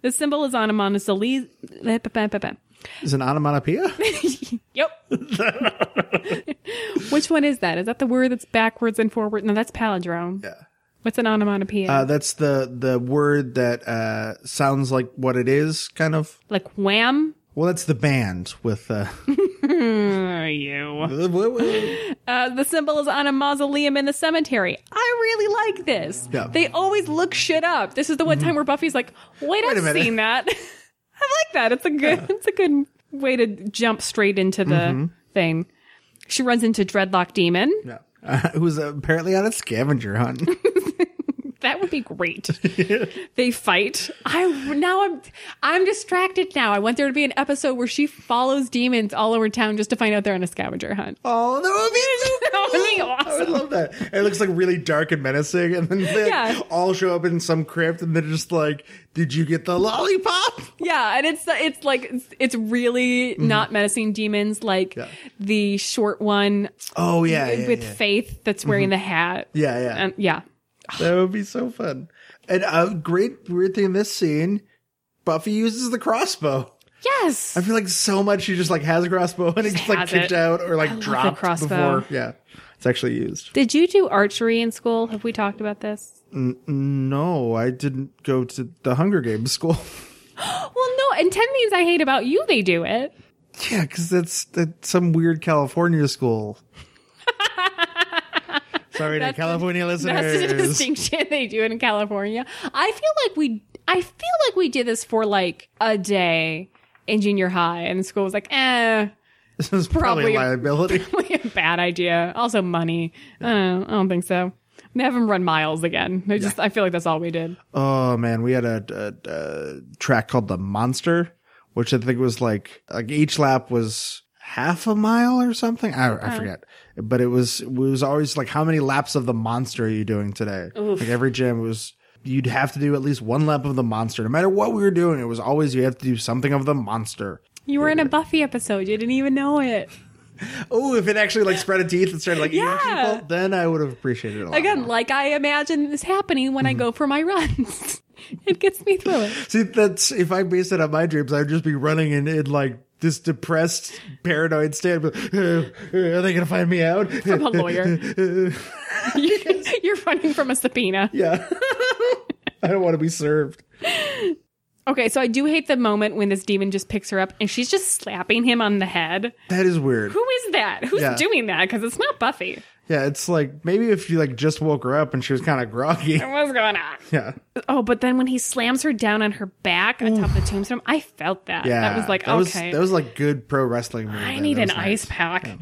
The symbol is on a monosyllable. Is an onomatopoeia? Yep. Which one is that? Is that the word that's backwards and forward? No, that's palindrome. Yeah. What's an onomatopoeia? That's the word that sounds like what it is, kind of. Like wham? Well, that's the band with... the symbol is on a mausoleum in the cemetery. I really like this. Yeah. They always look shit up. This is the one time where Buffy's like, wait I've seen that. I like that. It's a good it's a good way to jump straight into the thing. She runs into Dreadlock Demon. Yeah. Who's apparently on a scavenger hunt. That would be great. They fight. I'm distracted now. I want there to be an episode where she follows demons all over town just to find out they're on a scavenger hunt. Oh, that would be so cool. That would be awesome. I would love that. It looks like really dark and menacing, and then they all show up in some crypt, and they're just like, "Did you get the lollipop?" Yeah, and it's like it's really not menacing demons, like the short one. Oh yeah, with Faith that's wearing the hat. Yeah, yeah, and, yeah. That would be so fun. And a great weird thing in this scene, Buffy uses the crossbow. Yes. I feel like so much she just like has a crossbow and it gets like kicked out or like dropped before. Yeah. It's actually used. Did you do archery in school? Have we talked about this? No, I didn't go to the Hunger Games school. Well, no. And 10 Things I Hate About You, they do it. Yeah, because that's some weird California school. Sorry to California listeners. That's the distinction. They do it in California. I feel like we did this for like a day in junior high, and the school was like, this is probably liability. Probably a bad idea. Also money. I don't think so. They have them run miles again. They just I feel like that's all we did. Oh man, we had a track called the Monster, which I think was like each lap was half a mile or something. I forget. But it was always like, how many laps of the Monster are you doing today? Oof. Like every gym was, you'd have to do at least one lap of the Monster. No matter what we were doing, it was always you have to do something of the Monster. You were in a Buffy episode. You didn't even know it. Oh, if it actually like spread its teeth and started like eating people, then I would have appreciated it a lot. Again, more. Like I imagine this happening when I go for my runs. It gets me through it. See, that's if I based it on my dreams, I'd just be running and it like, this depressed, paranoid stand. Are they going to find me out? From a lawyer. You're running from a subpoena. Yeah. I don't want to be served. Okay, so I do hate the moment when this demon just picks her up and she's just slapping him on the head. That is weird. Who is that? Who's doing that? Because it's not Buffy. Yeah, it's like, maybe if she like just woke her up and she was kind of groggy. What's going on? Yeah. Oh, but then when he slams her down on her back on top of the tombstone, I felt that. Yeah. That was like, okay. That was like good pro wrestling move. I need an ice pack. Yeah.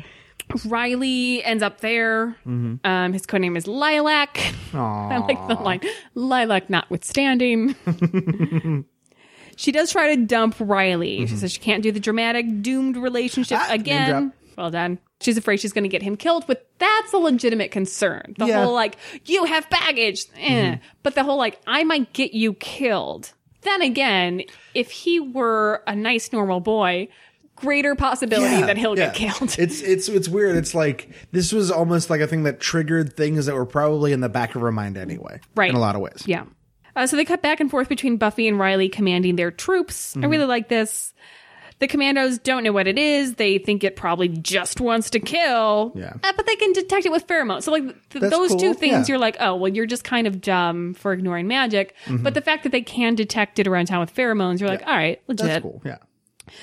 Riley ends up there. His codename is Lilac. Aww. I like the line, Lilac notwithstanding. She does try to dump Riley. She says she can't do the dramatic doomed relationship again. Well done. She's afraid she's going to get him killed, but that's a legitimate concern. The whole, like, you have baggage. But the whole, like, I might get you killed. then again, if he were a nice, normal boy, greater possibility that he'll get killed. It's weird. It's like this was almost like a thing that triggered things that were probably in the back of her mind anyway. Right. In a lot of ways. Yeah. So they cut back and forth between Buffy and Riley commanding their troops. Mm-hmm. I really like this. The commandos don't know what it is. They think it probably just wants to kill. Yeah. But they can detect it with pheromones. So, like, those cool. two things, you're like, oh, well, you're just kind of dumb for ignoring magic. Mm-hmm. But the fact that they can detect it around town with pheromones, you're like, all right, legit. That's cool, yeah.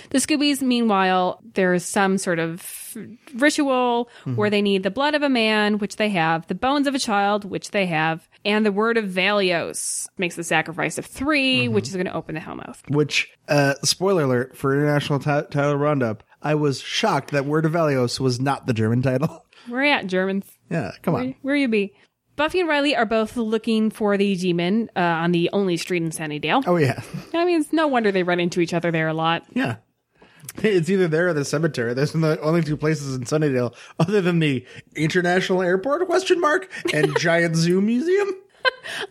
The Scoobies, meanwhile, there's some sort of ritual where they need the blood of a man, which they have, the bones of a child, which they have, and the word of Valios makes the sacrifice of 3, which is going to open the Hellmouth. Which, spoiler alert, for International Title Roundup, I was shocked that Word of Valios was not the German title. Where are you at, Germans? Yeah, come on. Where you be? Buffy and Riley are both looking for the demon on the only street in Sunnydale. Oh, yeah. I mean, it's no wonder they run into each other there a lot. Yeah. It's either there or the cemetery. Those are the only two places in Sunnydale other than the International Airport, ? And Giant Zoo Museum.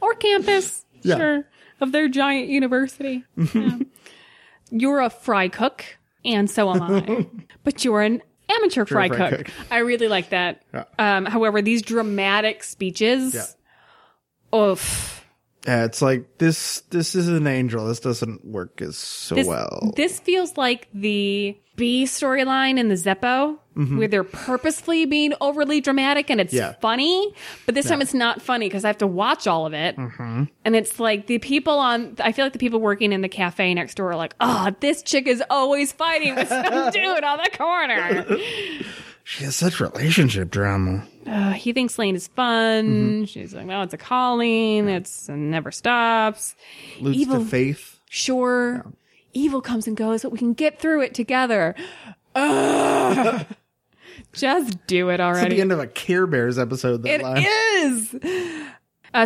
Or campus, sure, of their giant university. Yeah. You're a fry cook, and so am I. But you're an amateur fry cook. I really like that. Yeah. However, these dramatic speeches. Yeah. Oof. Yeah, it's like this is an angel. This doesn't work well. This feels like the B storyline in the Zeppo, where they're purposefully being overly dramatic and it's funny, but this time it's not funny because I have to watch all of it. Mm-hmm. And it's like I feel like the people working in the cafe next door are like, oh, this chick is always fighting with some dude on the corner. She has such relationship drama. He thinks Lane is fun. She's like, no, it's a calling. Yeah. It never stops. Lose the faith. Sure. Yeah. Evil comes and goes, but we can get through it together. Just do it already. It's at the end of a Care Bears episode. It is.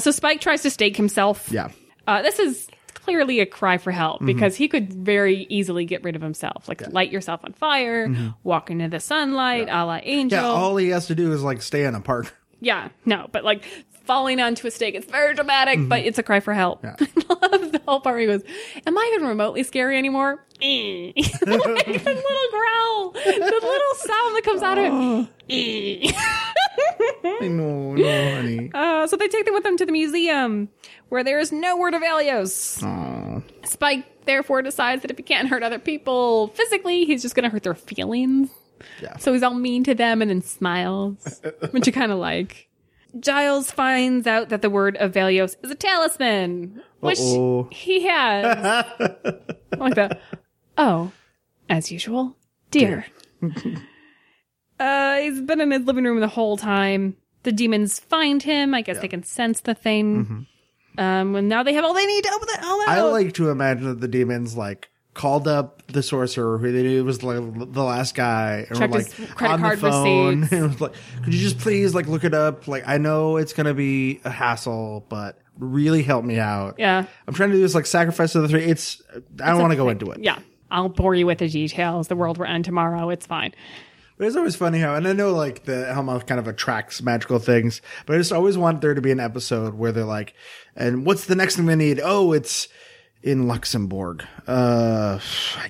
So Spike tries to stake himself. Yeah. This is clearly a cry for help because he could very easily get rid of himself. Like light yourself on fire, walk into the sunlight, a la Angel. Yeah, all he has to do is like stay in a park. Yeah, no, but like falling onto a stake, it's very dramatic, but it's a cry for help. Yeah. I love the whole part where he goes, am I even remotely scary anymore? Like the little growl, the little sound that comes out of it. I know, no, honey. So they take them with them to the museum where there is no word of Valios. Spike therefore decides that if he can't hurt other people physically, he's just going to hurt their feelings. Yeah. So he's all mean to them and then smiles, which you kind of like. Giles finds out that the word of Valios is a talisman, which he has. Like that. Oh, as usual, dear. He's been in his living room the whole time. The demons find him. I guess they can sense the thing. And now they have all they need to open it all out. I like to imagine that the demons, like, called up the sorcerer who they knew was like the last guy and checked were like his credit on card the phone receipts. And was like, could you just please like look it up? Like, I know it's going to be a hassle, but really help me out. Yeah. I'm trying to do this like sacrifice of the three. I don't want to go into it. Yeah. I'll bore you with the details. The world will end tomorrow. It's fine. But it's always funny how, and I know like the Hellmouth kind of attracts magical things, but I just always want there to be an episode where they're like, and what's the next thing we need? Oh, it's in Luxembourg. I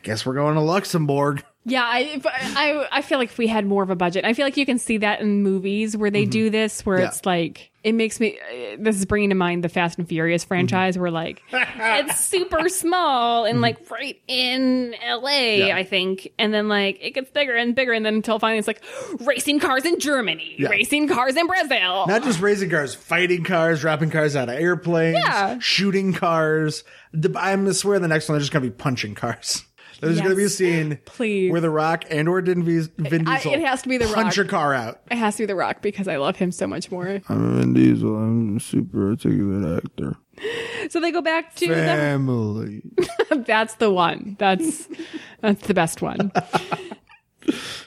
guess we're going to Luxembourg. Yeah, I feel like if we had more of a budget, I feel like you can see that in movies where they do this, where it's like, it makes me, this is bringing to mind the Fast and Furious franchise, where like, it's super small and like right in LA, I think. And then like, it gets bigger and bigger. And then until finally it's like, racing cars in Germany, racing cars in Brazil. Not just racing cars, fighting cars, dropping cars out of airplanes, shooting cars. I swear the next one is just going to be punching cars. There's going to be a scene where The Rock and or Vin Diesel it has to be the punch your car out. It has to be The Rock because I love him so much more. I'm Vin Diesel. I'm a super articulate actor. So they go back to family. That's the one. That's the best one.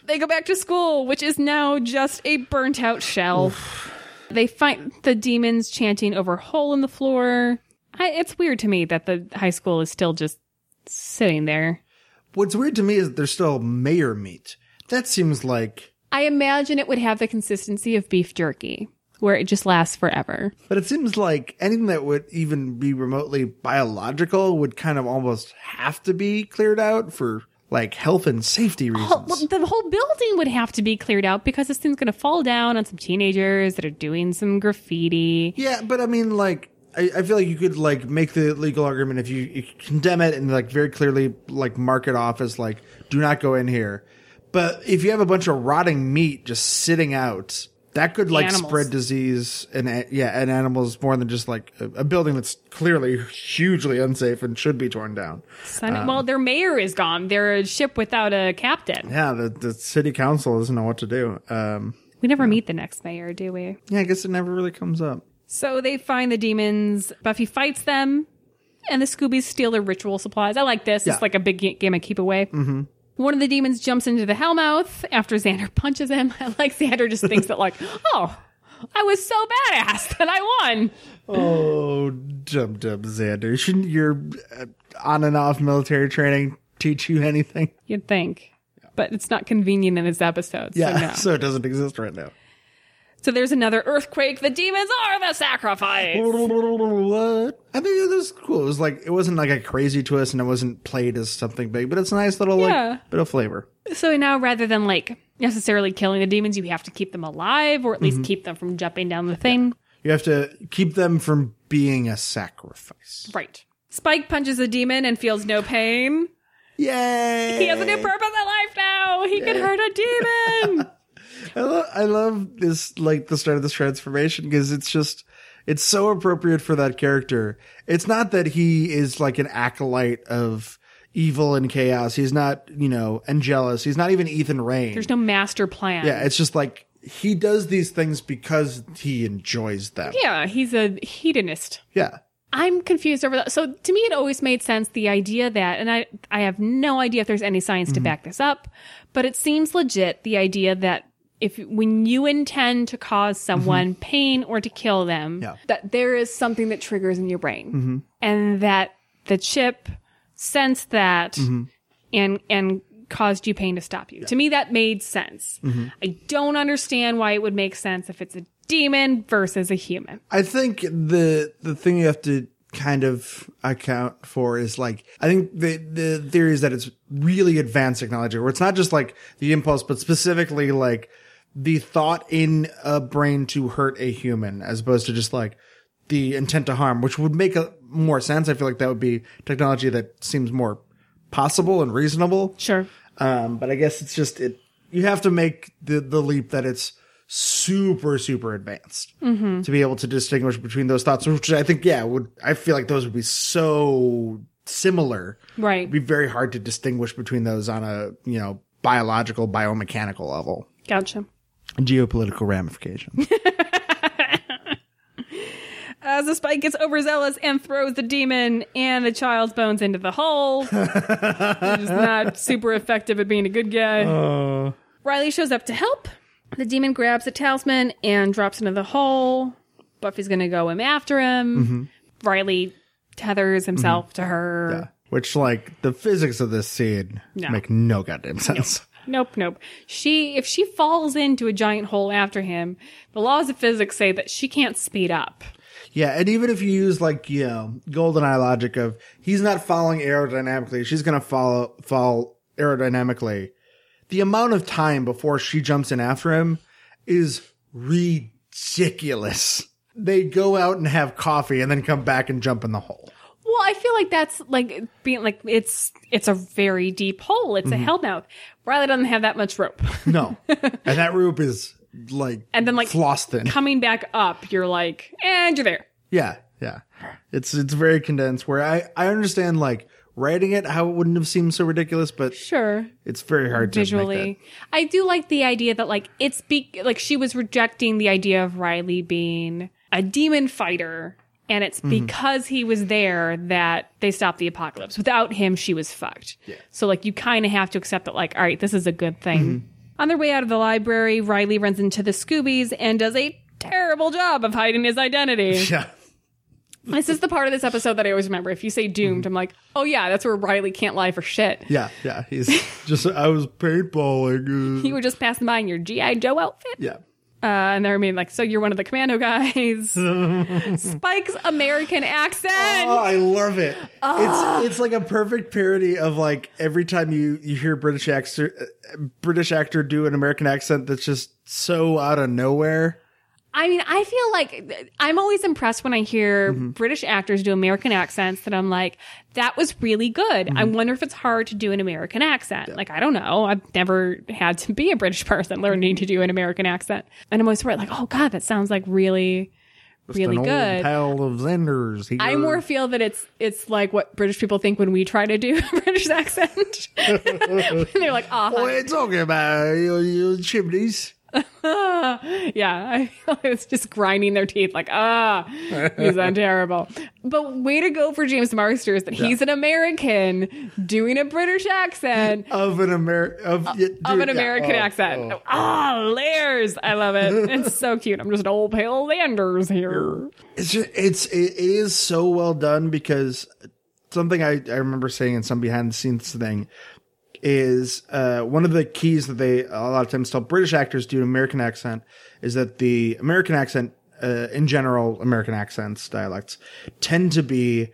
They go back to school, which is now just a burnt out shell. Oof. They find the demons chanting over a hole in the floor. It's weird to me that the high school is still just sitting there. What's weird to me is that there's still mayor meat. That seems like... I imagine it would have the consistency of beef jerky. where it just lasts forever. But it seems like anything that would even be remotely biological would kind of almost have to be cleared out for like health and safety reasons. Oh, well, the whole building would have to be cleared out because this thing's going to fall down on some teenagers that are doing some graffiti. Yeah, but I mean, like, I feel like you could like make the legal argument if you condemn it and like very clearly like mark it off as like, do not go in here. But if you have a bunch of rotting meat just sitting out, that could like spread disease and animals more than just like a building that's clearly hugely unsafe and should be torn down. Well, their mayor is gone. They're a ship without a captain. Yeah, the city council doesn't know what to do. We never meet the next mayor, do we? Yeah, I guess it never really comes up. So they find the demons. Buffy fights them, and the Scoobies steal their ritual supplies. I like this. Yeah. It's like a big game of keep away. Mm-hmm. One of the demons jumps into the Hellmouth after Xander punches him. I like Xander just thinks that like, oh, I was so badass that I won. Oh, dumb Xander. Shouldn't your on and off military training teach you anything? You'd think. But it's not convenient in this episode. Yeah, so, no. So it doesn't exist right now. So there's another earthquake. The demons are the sacrifice. What? I think it was cool. It was like, it wasn't like a crazy twist and it wasn't played as something big, but it's a nice little like bit of flavor. So now rather than like necessarily killing the demons, you have to keep them alive or at least keep them from jumping down the thing. Yeah. You have to keep them from being a sacrifice. Right. Spike punches a demon and feels no pain. Yay! He has a new purpose in life now. He can hurt a demon. I love this, like, the start of this transformation because it's just, it's so appropriate for that character. It's not that he is like an acolyte of evil and chaos. He's not, you know, Angelus. He's not even Ethan Rayne. There's no master plan. Yeah, it's just like he does these things because he enjoys them. Yeah, he's a hedonist. Yeah. I'm confused over that. So to me, it always made sense, the idea that, and I have no idea if there's any science to back this up, but it seems legit, the idea that when you intend to cause someone pain or to kill them, that there is something that triggers in your brain, and that the chip sensed that and caused you pain to stop you. Yeah. To me, that made sense. I don't understand why it would make sense if it's a demon versus a human. I think the thing you have to kind of account for is like, I think the theory is that it's really advanced technology where it's not just like the impulse, but specifically like the thought in a brain to hurt a human as opposed to just like the intent to harm, which would make more sense. I feel like that would be technology that seems more possible and reasonable. Sure. But I guess it's just you have to make the leap that it's super, super advanced to be able to distinguish between those thoughts, which I think, I feel like those would be so similar. Right. It'd be very hard to distinguish between those on a, you know, biological, biomechanical level. Gotcha. Geopolitical ramifications. As the Spike gets overzealous and throws the demon and the child's bones into the hole. It's not super effective at being a good guy. Riley shows up to help. The demon grabs a talisman and drops into the hole. Buffy's going to go after him. Riley tethers himself to her. Yeah. Which, like, the physics of this scene make no goddamn sense. Nope. If she falls into a giant hole after him, the laws of physics say that she can't speed up. Yeah, and even if you use, like, you know, GoldenEye logic of he's not falling aerodynamically, she's going to fall aerodynamically. The amount of time before she jumps in after him is ridiculous. They go out and have coffee and then come back and jump in the hole. Well, I feel like that's like being like it's a very deep hole. It's a hellmouth. Riley doesn't have that much rope. No. And that rope is like and then like floss thin. Coming back up, you're like, and you're there. Yeah. It's very condensed where I understand like writing it, how it wouldn't have seemed so ridiculous, but sure, it's very hard to visually. I do like the idea that like it's like she was rejecting the idea of Riley being a demon fighter, and it's because he was there that they stopped the apocalypse. Without him, she was fucked. Yeah. So like you kind of have to accept that like, all right, this is a good thing. On their way out of the library, Riley runs into the Scoobies and does a terrible job of hiding his identity. Yeah. This is the part of this episode that I always remember. If you say doomed, I'm like, oh yeah, that's where Riley can't lie for shit. Yeah. He's just, I was paintballing. You were just passing by in your G.I. Joe outfit. Yeah. And they're being like, so you're one of the commando guys. Spike's American accent. Oh, I love it. It's like a perfect parody of like every time you hear British actor do an American accent that's just so out of nowhere. I mean, I feel like I'm always impressed when I hear British actors do American accents that I'm like, that was really good. I wonder if it's hard to do an American accent. Yeah. Like, I don't know. I've never had to be a British person learning to do an American accent. And I'm always worried, like, oh, God, that sounds like really, really good. Old pal of Xander's here. I more feel that it's like what British people think when we try to do a British accent. And they're like, oh, what are you talking about, your chimneys? Yeah, I feel like it's just grinding their teeth like, he's on terrible. But way to go for James Marsters that he's an American doing a British accent of an American accent. Layers. I love it. It's so cute. I'm just old pale Landers here. It is so well done because something I remember saying in some behind the scenes thing is one of the keys that they a lot of times tell British actors do an American accent is that the American accent, in general, American accents, dialects, tend to be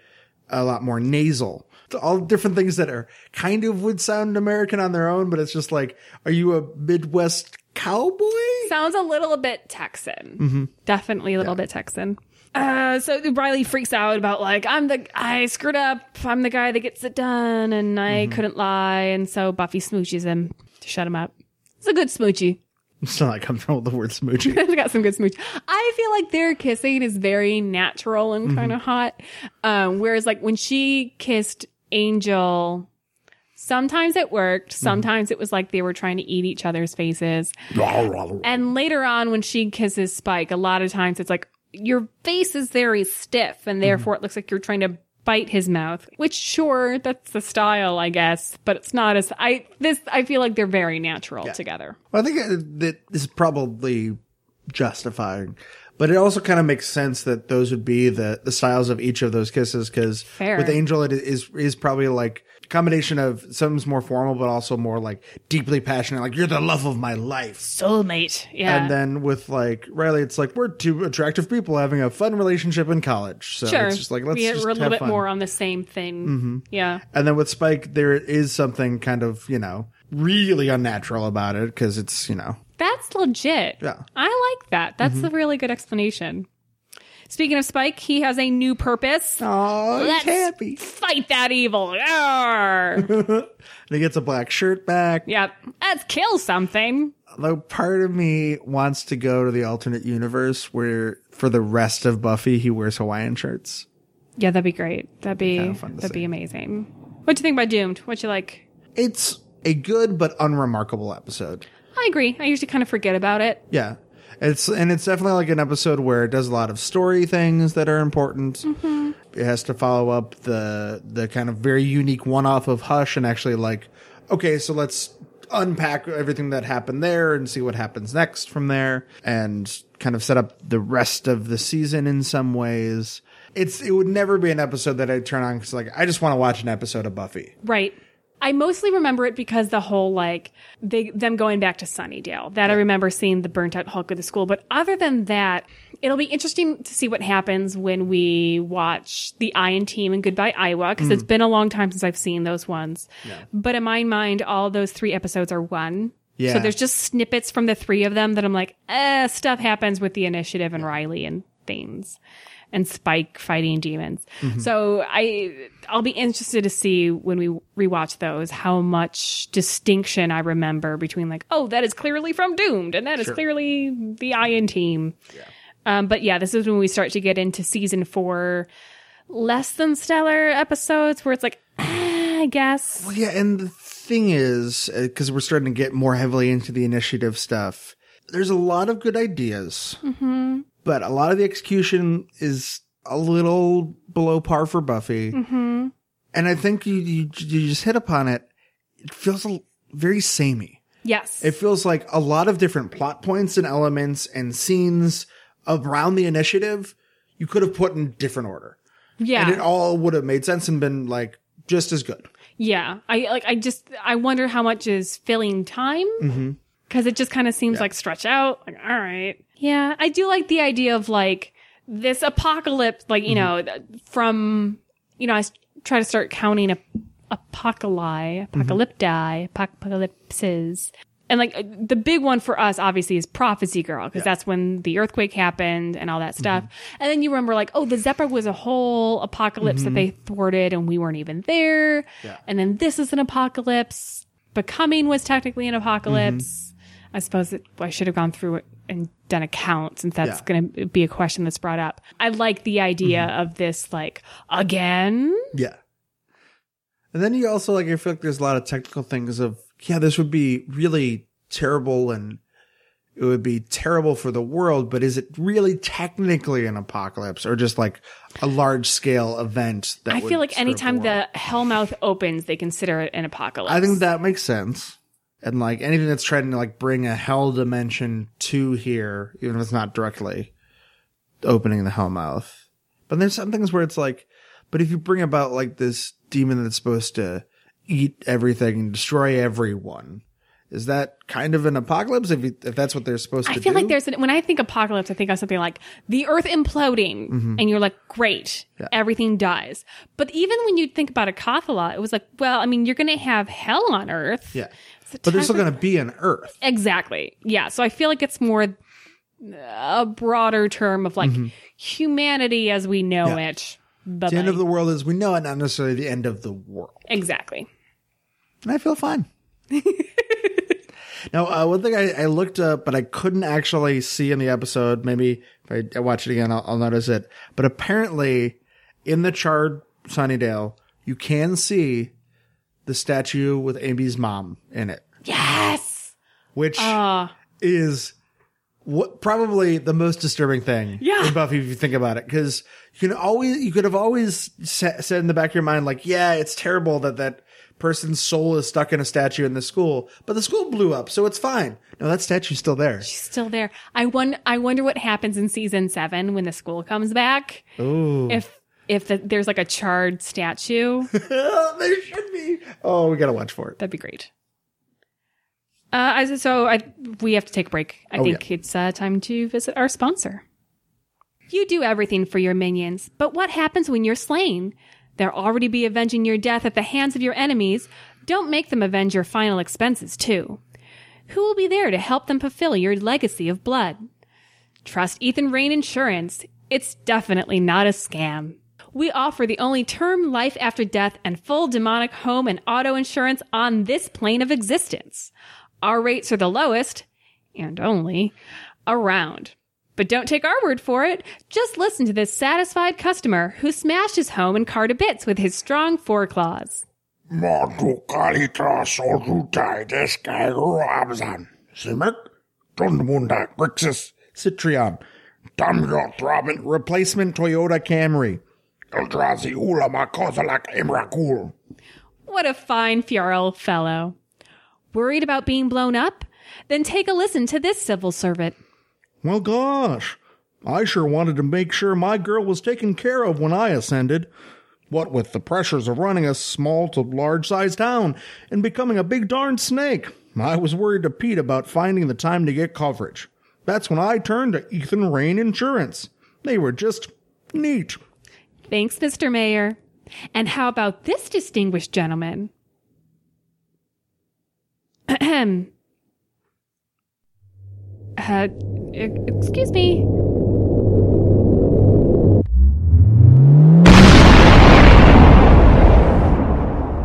a lot more nasal. It's all different things that are kind of would sound American on their own, but it's just like, are you a Midwest cowboy? Sounds a little bit Texan. Mm-hmm. Definitely a little bit Texan. So Riley freaks out about like, I screwed up. I'm the guy that gets it done and I couldn't lie. And so Buffy smooches him to shut him up. It's a good smoochie. I'm still not comfortable with the word smoochie. I got some good smoochie. I feel like their kissing is very natural and kind of hot. Whereas like when she kissed Angel, sometimes it worked. Sometimes it was like they were trying to eat each other's faces. And later on when she kisses Spike, a lot of times it's like, your face is very stiff, and therefore it looks like you're trying to bite his mouth. Which, sure, that's the style, I guess, but it's not as I feel like they're very natural together. Well, I think that is probably justifying, but it also kind of makes sense that those would be the styles of each of those kisses. Because with Angel, it is probably like a combination of some's more formal, but also more like deeply passionate. Like you're the love of my life, soulmate. Yeah. And then with like Riley, it's like we're two attractive people having a fun relationship in college. So it's just like we're a little bit more on the same thing. Mm-hmm. Yeah. And then with Spike, there is something kind of really unnatural about it because it's That's legit. Yeah. I like that. That's a really good explanation. Speaking of Spike, he has a new purpose. Oh, he's happy. Fight that evil. And he gets a black shirt back. Yep. Let's kill something. Although part of me wants to go to the alternate universe where for the rest of Buffy, he wears Hawaiian shirts. Yeah, that'd be great. That'd be amazing. What'd you think about Doomed? What'd you like? It's a good but unremarkable episode. I agree. I usually kind of forget about it. Yeah. It's definitely like an episode where it does a lot of story things that are important. Mm-hmm. It has to follow up the kind of very unique one-off of Hush and actually like, okay, so let's unpack everything that happened there and see what happens next from there and kind of set up the rest of the season in some ways. It would never be an episode that I'd turn on because like, I just want to watch an episode of Buffy. Right. I mostly remember it because the whole, like, them going back to Sunnydale. That I remember seeing the burnt-out Hulk of the school. But other than that, it'll be interesting to see what happens when we watch the Iron Team and Goodbye, Iowa, because it's been a long time since I've seen those ones. Yeah. But in my mind, all those three episodes are one. Yeah. So there's just snippets from the three of them that I'm like, stuff happens with the Initiative and Riley and things. And Spike fighting demons. Mm-hmm. So I'll be interested to see when we rewatch those how much distinction I remember between like, oh, that is clearly from Doomed and that is clearly the Iron Team. Yeah. But yeah, this is when we start to get into season 4 less than stellar episodes where it's like, I guess. Well, yeah, and the thing is, because we're starting to get more heavily into the Initiative stuff, there's a lot of good ideas. Mm-hmm. But a lot of the execution is a little below par for Buffy. Mm-hmm. And I think you just hit upon it. It feels very samey. Yes. It feels like a lot of different plot points and elements and scenes around the Initiative you could have put in different order. Yeah. And it all would have made sense and been like just as good. Yeah. I wonder how much is filling time. Mm-hmm. Because it just kind of seems like stretched out. Like, all right. Yeah. I do like the idea of like this apocalypse, like, you know, from, you know, I try to start counting apocalypses. And like the big one for us, obviously, is Prophecy Girl, because that's when the earthquake happened and all that stuff. And then you remember like, oh, the Zephyr was a whole apocalypse that they thwarted and we weren't even there. Yeah. And then this is an apocalypse. Becoming was technically an apocalypse. I suppose I should have gone through it and done a count, since that's going to be a question that's brought up. I like the idea of this, like, again. Yeah. And then you also, like, I feel like there's a lot of technical things of, yeah, this would be really terrible and it would be terrible for the world, but is it really technically an apocalypse or just like a large scale event? That I feel like anytime the Hellmouth opens, they consider it an apocalypse. I think that makes sense. And like anything that's trying to like bring a hell dimension to here, even if it's not directly opening the Hellmouth. But there's some things where it's like, but if you bring about like this demon that's supposed to eat everything and destroy everyone, is that kind of an apocalypse if that's what they're supposed to do? I feel like when I think apocalypse, I think of something like the earth imploding and you're like, great, everything dies. But even when you think about Akathala, it was like, well, I mean, you're going to have hell on earth. Yeah. But there's still going to be an earth. Exactly. Yeah. So I feel like it's more a broader term of like humanity as we know it. Bye-bye. The end of the world as we know it, not necessarily the end of the world. Exactly. And I feel fine. Now, one thing I looked up, but I couldn't actually see in the episode. Maybe if I watch it again, I'll notice it. But apparently, in the charred Sunnydale, you can see the statue with Amy's mom in it. Yes! Which is probably the most disturbing thing in Buffy if you think about it. Because you could have always said in the back of your mind, like, yeah, it's terrible that person's soul is stuck in a statue in the school, but the school blew up, so it's fine. No, that statue's still there. She's still there. I wonder what happens in season 7 when the school comes back. Ooh. If there's like a charred statue. There should be. Oh, we gotta watch for it. That'd be great. We have to take a break. I think it's time to visit our sponsor. You do everything for your minions, but what happens when you're slain? They'll already be avenging your death at the hands of your enemies. Don't make them avenge your final expenses, too. Who will be there to help them fulfill your legacy of blood? Trust Ethan Rayne Insurance. It's definitely not a scam. We offer the only term life after death and full demonic home and auto insurance on this plane of existence. Our rates are the lowest, and only, around. But don't take our word for it. Just listen to this satisfied customer who smashed his home and car to bits with his strong foreclaws. Citrion. Replacement Toyota Camry. What a fine Fyarl fellow. Worried about being blown up? Then take a listen to this civil servant. Well, gosh, I sure wanted to make sure my girl was taken care of when I ascended. What with the pressures of running a small to large-sized town and becoming a big darn snake, I was worried to Pete about finding the time to get coverage. That's when I turned to Ethan Rayne Insurance. They were just neat. Thanks, Mr. Mayor. And how about this distinguished gentleman? Ahem. Excuse me.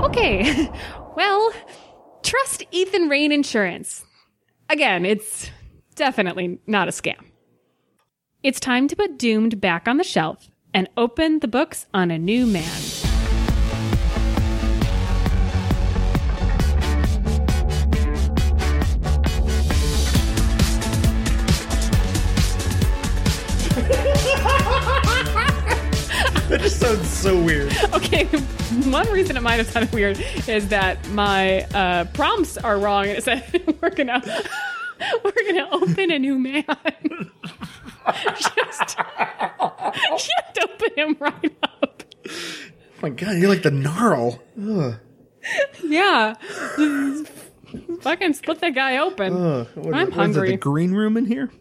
Okay. Well, trust Ethan Rayne Insurance. Again, it's definitely not a scam. It's time to put Doomed back on the shelf and open the books on A New Man. That just sounds so weird. Okay, one reason it might have sounded weird is that my prompts are wrong. It said we're gonna open a new man. Just open him right up. Oh my God, you're like the gnarl. Ugh. Yeah, Fucking split that guy open. I'm hungry. Is it the green room in here?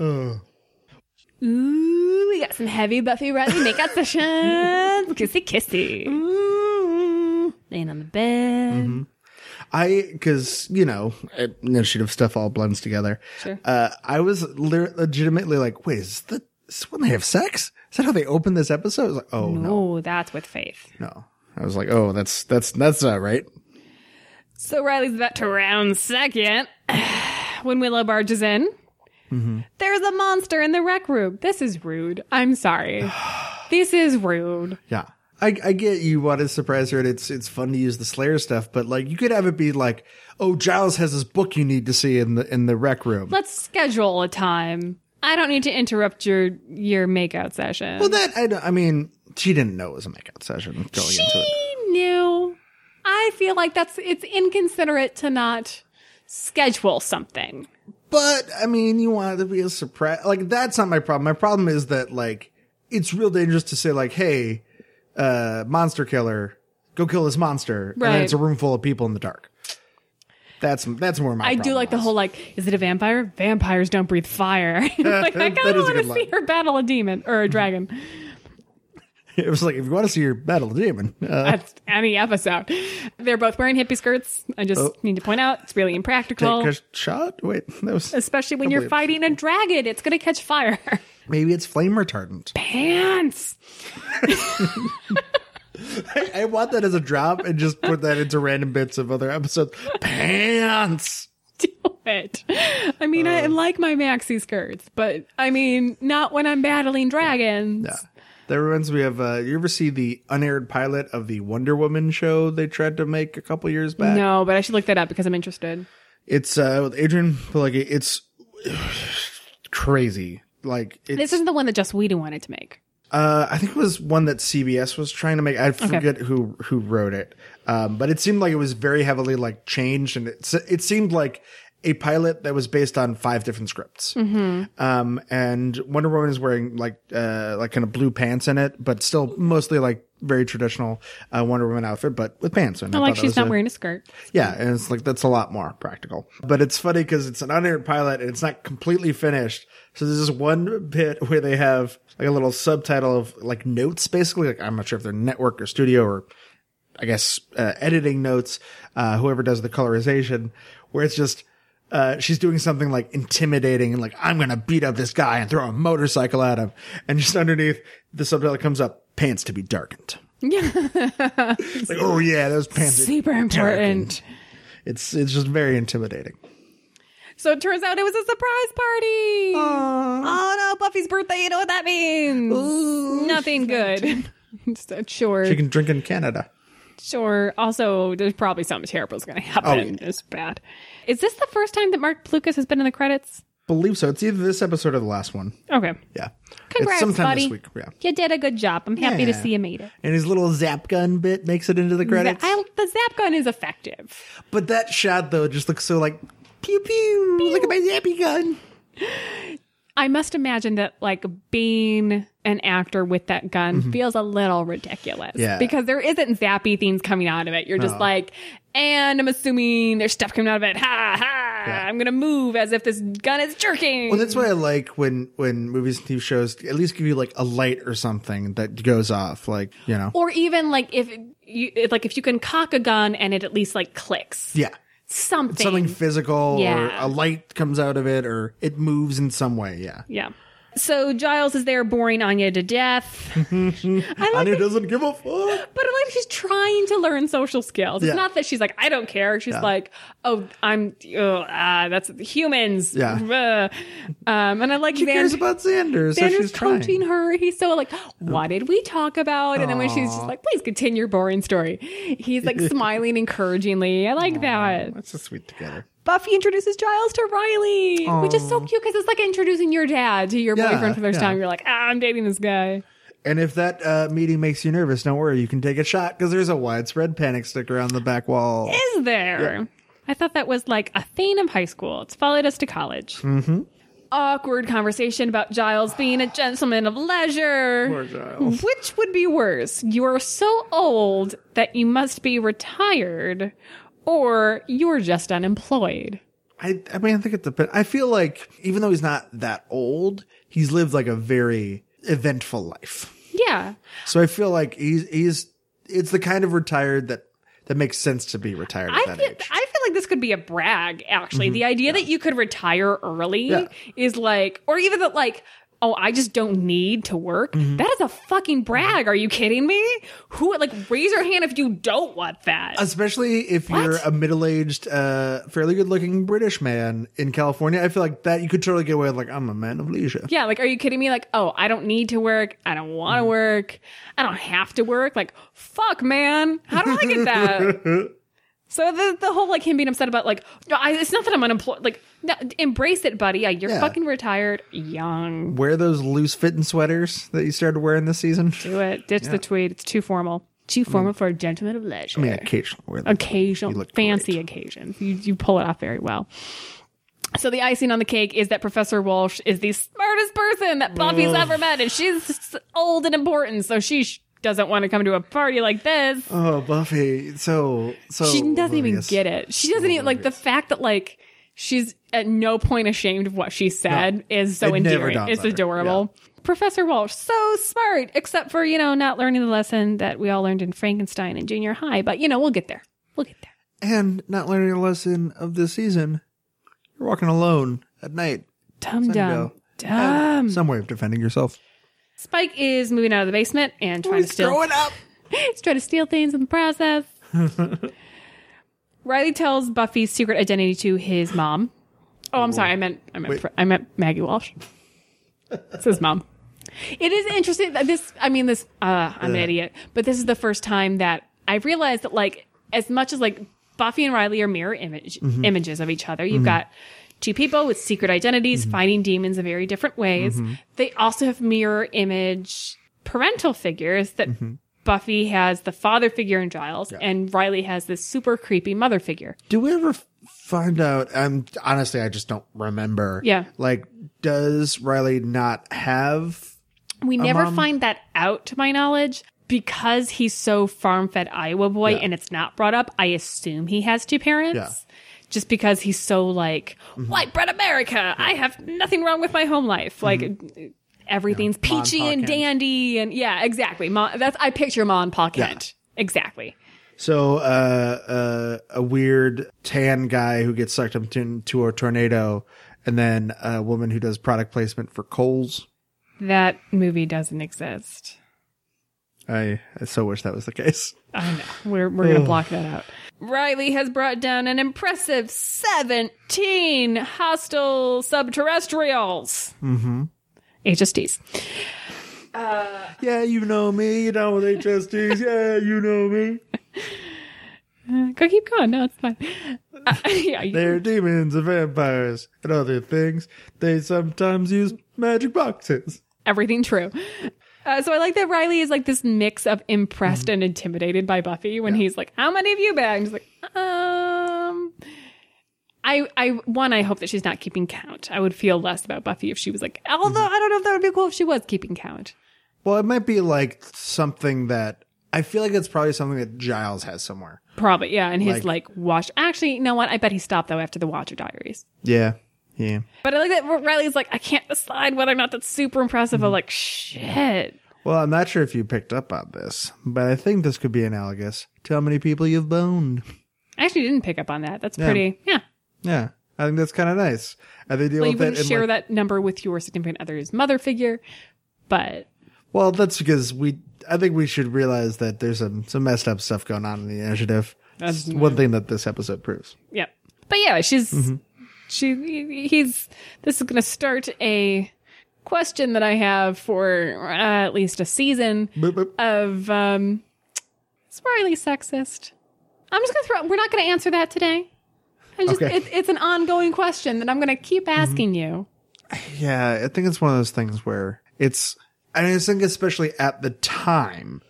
Ooh, we got some heavy Buffy Riley makeout sessions. Kissy, kissy. Ooh. Laying on the bed. Mm-hmm. Because, you know, initiative stuff all blends together. Sure. I was legitimately like, wait, is this when they have sex? Is that how they open this episode? I was like, oh, no. That's with Faith. No. I was like, oh, that's not right. So Riley's about to round second when Willow barges in. Mm-hmm. There's a monster in the rec room. This is rude. I'm sorry. This is rude. Yeah. I get you want to surprise her, and it's fun to use the Slayer stuff, but like you could have it be like, oh, Giles has this book you need to see in the rec room. Let's schedule a time. I don't need to interrupt your makeout session. Well, I mean, she didn't know it was a makeout session going into it. She knew. I feel like it's inconsiderate to not schedule something. But I mean, you want it to be a surprise. Like that's not my problem. My problem is that like it's real dangerous to say like, hey. Monster killer, go kill this monster, right. And then it's a room full of people in the dark. That's more my problem. I do like the whole like, is it a vampire? Vampires don't breathe fire. Like I kind of want to see her battle a demon or a dragon. It was like if you want to see her battle a demon, that's any episode. They're both wearing hippie skirts. I just need to point out it's really impractical. Take a shot. Wait, that was especially when you're fighting a dragon. It's gonna catch fire. Maybe it's flame retardant. Pants. I want that as a drop and just put that into random bits of other episodes. Pants. Do it. I mean, I like my maxi skirts, but I mean, not when I'm battling dragons. Yeah. That reminds me of, you ever see the unaired pilot of the Wonder Woman show they tried to make a couple years back? No, but I should look that up because I'm interested. It's with Adrian Pelegi. It's crazy. Like this isn't the one that Just Whedon wanted to make. I think it was one that CBS was trying to make. I forget who wrote it, but it seemed like it was very heavily like changed, and it seemed like a pilot that was based on 5 different scripts. Mm-hmm. And Wonder Woman is wearing like kind of blue pants in it, but still mostly like very traditional Wonder Woman outfit, but with pants. And I thought she's not wearing a skirt. Yeah, and it's like that's a lot more practical. But it's funny because it's an unaired pilot and it's not completely finished. So there's this one bit where they have like a little subtitle of like notes, basically. Like I'm not sure if they're network or studio or I guess editing notes. Whoever does the colorization, where it's just. She's doing something like intimidating and like, I'm going to beat up this guy and throw a motorcycle at him. And just underneath the subtitle comes up, pants to be darkened. Yeah. Like, oh yeah, those pants super are important. It's just very intimidating. So it turns out it was a surprise party. Oh no, Buffy's birthday. You know what that means? Ooh, nothing good. Sure. She can drink in Canada. Sure. Also, there's probably something terrible is going to happen. Oh, it's bad. Is this the first time that Marc Blucas has been in the credits? Believe so. It's either this episode or the last one. Okay. Yeah. Congrats, it's buddy. This week. Yeah. You did a good job. I'm happy to see you made it. And his little zap gun bit makes it into the credits. The zap gun is effective. But that shot, though, just looks so like, pew, pew, pew. Look at my zappy gun. I must imagine that, like, being an actor with that gun feels a little ridiculous. Yeah. Because there isn't zappy things coming out of it. You're just like, and I'm assuming there's stuff coming out of it. Ha, ha. Yeah. I'm going to move as if this gun is jerking. Well, that's what I like when movies and TV shows at least give you, like, a light or something that goes off, like, you know. Or even, like, if you can cock a gun and it at least, like, clicks. Yeah. Something physical, or a light comes out of it, or it moves in some way. Yeah. Yeah. So Giles is there boring Anya to death. Anya doesn't give a fuck. But I like she's trying to learn social skills. It's not that she's like, I don't care. She's like, oh, that's humans. Yeah. And I like she cares about Xander. So Xander's coaching her. He's so like, what did we talk about? And then when she's just like, please continue your boring story, he's like smiling encouragingly. I like that. That's so sweet together. Buffy introduces Giles to Riley, which is so cute because it's like introducing your dad to your boyfriend for the first time. You're like, I'm dating this guy. And if that meeting makes you nervous, don't worry. You can take a shot because there's a widespread panic sticker on the back wall. Is there? Yeah. I thought that was like a thing of high school. It's followed us to college. Mm-hmm. Awkward conversation about Giles being a gentleman of leisure. Poor Giles. Which would be worse? You're so old that you must be retired or you're just unemployed. I mean, I think it depends. I feel like even though he's not that old, he's lived like a very eventful life. Yeah. So I feel like it's the kind of retired that makes sense to be retired at that age. I feel like this could be a brag, actually. Mm-hmm. The idea that you could retire early is like, or even that like, oh, I just don't need to work. Mm-hmm. That is a fucking brag. Are you kidding me? Who, like, raise your hand if you don't want that. Especially if you're a middle-aged, fairly good-looking British man in California. I feel like that you could totally get away with, like, I'm a man of leisure. Yeah, like, are you kidding me? Like, oh, I don't need to work. I don't want to work. I don't have to work. Like, fuck, man. How do I get that? So the whole, like, him being upset about, like, no, it's not that I'm unemployed. Like, no, embrace it, buddy. You're fucking retired young. Wear those loose-fitting sweaters that you started wearing this season. Do it. Ditch the tweed. It's too formal. Too formal for a gentleman of leisure. I mean, occasionally wear them. Occasional. Fancy great. Occasion. You pull it off very well. So the icing on the cake is that Professor Walsh is the smartest person that Buffy's ever met, and she's old and important, so she doesn't want to come to a party like this. Oh, Buffy. So she doesn't even get it. She doesn't even like the fact that like she's at no point ashamed of what she said is so endearing. It's adorable. Yeah. Professor Walsh, so smart, except for, you know, not learning the lesson that we all learned in Frankenstein in junior high. But, you know, we'll get there. We'll get there. And not learning the lesson of this season. You're walking alone at night. Dumb. Some way of defending yourself. Spike is moving out of the basement and trying to steal. Growing up. He's trying to steal things in the process. Riley tells Buffy's secret identity to his mom. Oh, I'm sorry. I meant Maggie Walsh. It's his mom. It is interesting that I'm an idiot, but this is the first time that I realized that like as much as like Buffy and Riley are mirror images of each other, you've got two people with secret identities fighting demons in very different ways. They also have mirror image parental figures that Buffy has the father figure in Giles and Riley has this super creepy mother figure. Do we ever find out? Honestly, I just don't remember. Yeah. Like, does Riley not have We never find that out to my knowledge. Because he's so farm-fed Iowa boy and it's not brought up, I assume he has two parents. Yeah. Just because he's so like, white bread America, I have nothing wrong with my home life. Like, everything's peachy and dandy. And yeah, exactly. I picture Ma and Pa Kent. Yeah. Exactly. So a weird tan guy who gets sucked up into a tornado, and then a woman who does product placement for Kohl's. That movie doesn't exist. I so wish that was the case. I know. We're going to block that out. Riley has brought down an impressive 17 hostile subterrestrials. Mm-hmm. HSTs. Yeah, you know me. You're down with HSTs. Yeah, you know me. Go keep going. No, it's fine. They're demons and vampires and other things. They sometimes use magic boxes. Everything true. So I like that Riley is like this mix of impressed and intimidated by Buffy when he's like, how many of you bagged? He's like, I hope that she's not keeping count. I would feel less about Buffy if she was like, although I don't know if that would be cool if she was keeping count. Well, it might be like something that I feel like it's probably something that Giles has somewhere. Probably. Yeah. And his like watch. Actually, you know what? I bet he stopped though after the Watcher Diaries. Yeah. Yeah. But I like that Riley's like, I can't decide whether or not that's super impressive. I'm like, shit. Well, I'm not sure if you picked up on this, but I think this could be analogous to how many people you've boned. I actually didn't pick up on that. That's pretty, Yeah. I think that's kind of nice. And they deal with you wouldn't share like, that number with your significant other's mother figure, but... Well, that's because I think we should realize that there's some messed up stuff going on in the Initiative. That's one thing that this episode proves. Yeah. But yeah, she's... Mm-hmm. This is going to start a question that I have for at least a season boop, boop. Of, is Riley sexist? I'm just going to we're not going to answer that today. It's an ongoing question that I'm going to keep asking you. Yeah. I think it's one of those things where I think especially at the time,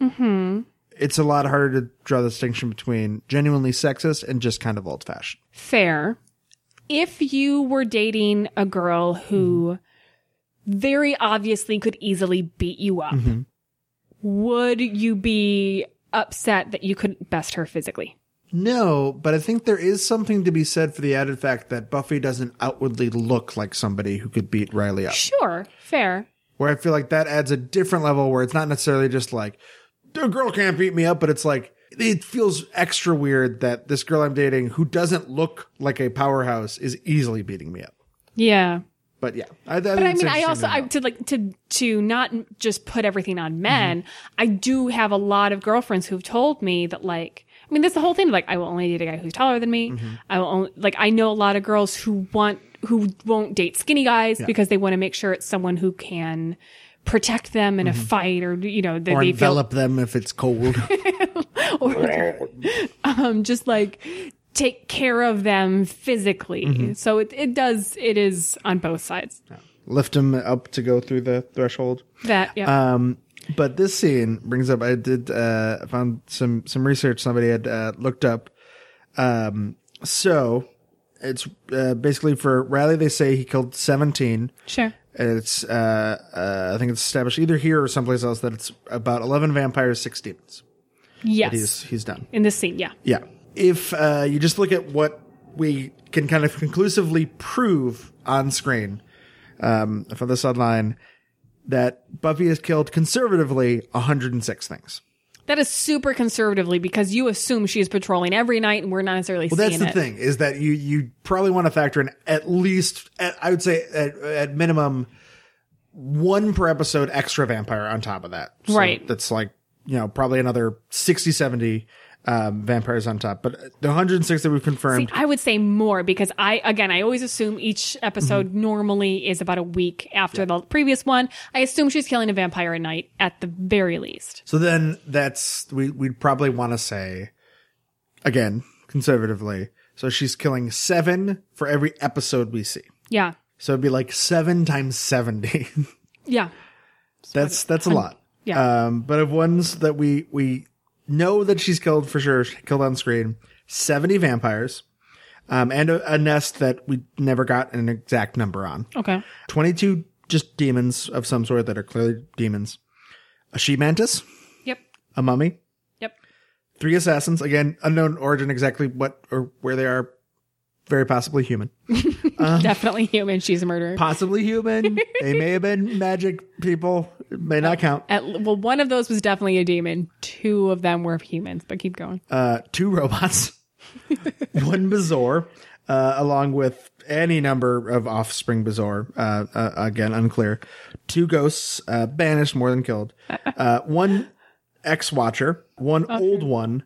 it's a lot harder to draw the distinction between genuinely sexist and just kind of old fashioned. Fair. If you were dating a girl who very obviously could easily beat you up, would you be upset that you couldn't best her physically? No, but I think there is something to be said for the added fact that Buffy doesn't outwardly look like somebody who could beat Riley up. Sure, fair. Where I feel like that adds a different level where it's not necessarily just like, a girl can't beat me up, but it's like, it feels extra weird that this girl I'm dating who doesn't look like a powerhouse is easily beating me up. Yeah. But yeah. I also, to not just put everything on men, mm-hmm. I do have a lot of girlfriends who've told me that like, I mean, that's the whole thing. Like, I will only date a guy who's taller than me. Mm-hmm. I will only, like, I know a lot of girls who won't date skinny guys because they want to make sure it's someone who can protect them in a fight or, you know, that they envelop them if it's cold. Or just like take care of them physically. Mm-hmm. So it is on both sides. Yeah. Lift them up to go through the threshold. That, yeah. But this scene brings up, I found some research somebody had looked up. So it's basically for Riley, they say he killed 17. Sure. It's, I think it's established either here or someplace else that it's about 11 vampires, 6 demons. Yes. He's done. In this scene, yeah. Yeah. If you just look at what we can kind of conclusively prove on screen from this online, that Buffy has killed conservatively 106 things. That is super conservatively because you assume she is patrolling every night and we're not necessarily seeing it. Well, that's the thing is that you probably want to factor in at least, I would say at minimum, one per episode extra vampire on top of that. So right. That's like, you know, probably another 60, 70 vampires on top. But the 106 that we've confirmed. See, I would say more because I always assume each episode normally is about a week after the previous one. I assume she's killing a vampire a night at the very least. So then we'd probably want to say, again, conservatively, so she's killing 7 for every episode we see. Yeah. So it'd be like 7 times 70. Yeah. That's a lot. Yeah. But of ones that we know that she's killed for sure, killed on screen, 70 vampires, and a nest that we never got an exact number on. Okay. 22 just demons of some sort that are clearly demons. A she mantis. Yep. A mummy. Yep. 3 assassins. Again, unknown origin exactly what or where they are. Very possibly human. Definitely human. She's a murderer. Possibly human. They may have been magic people. It may not count. One of those was definitely a demon. 2 of them were humans, but keep going. 2 robots. 1 Bazaar, along with any number of offspring Bazaar. Again, unclear. 2 ghosts, banished more than killed. 1 ex-watcher. 1 old one.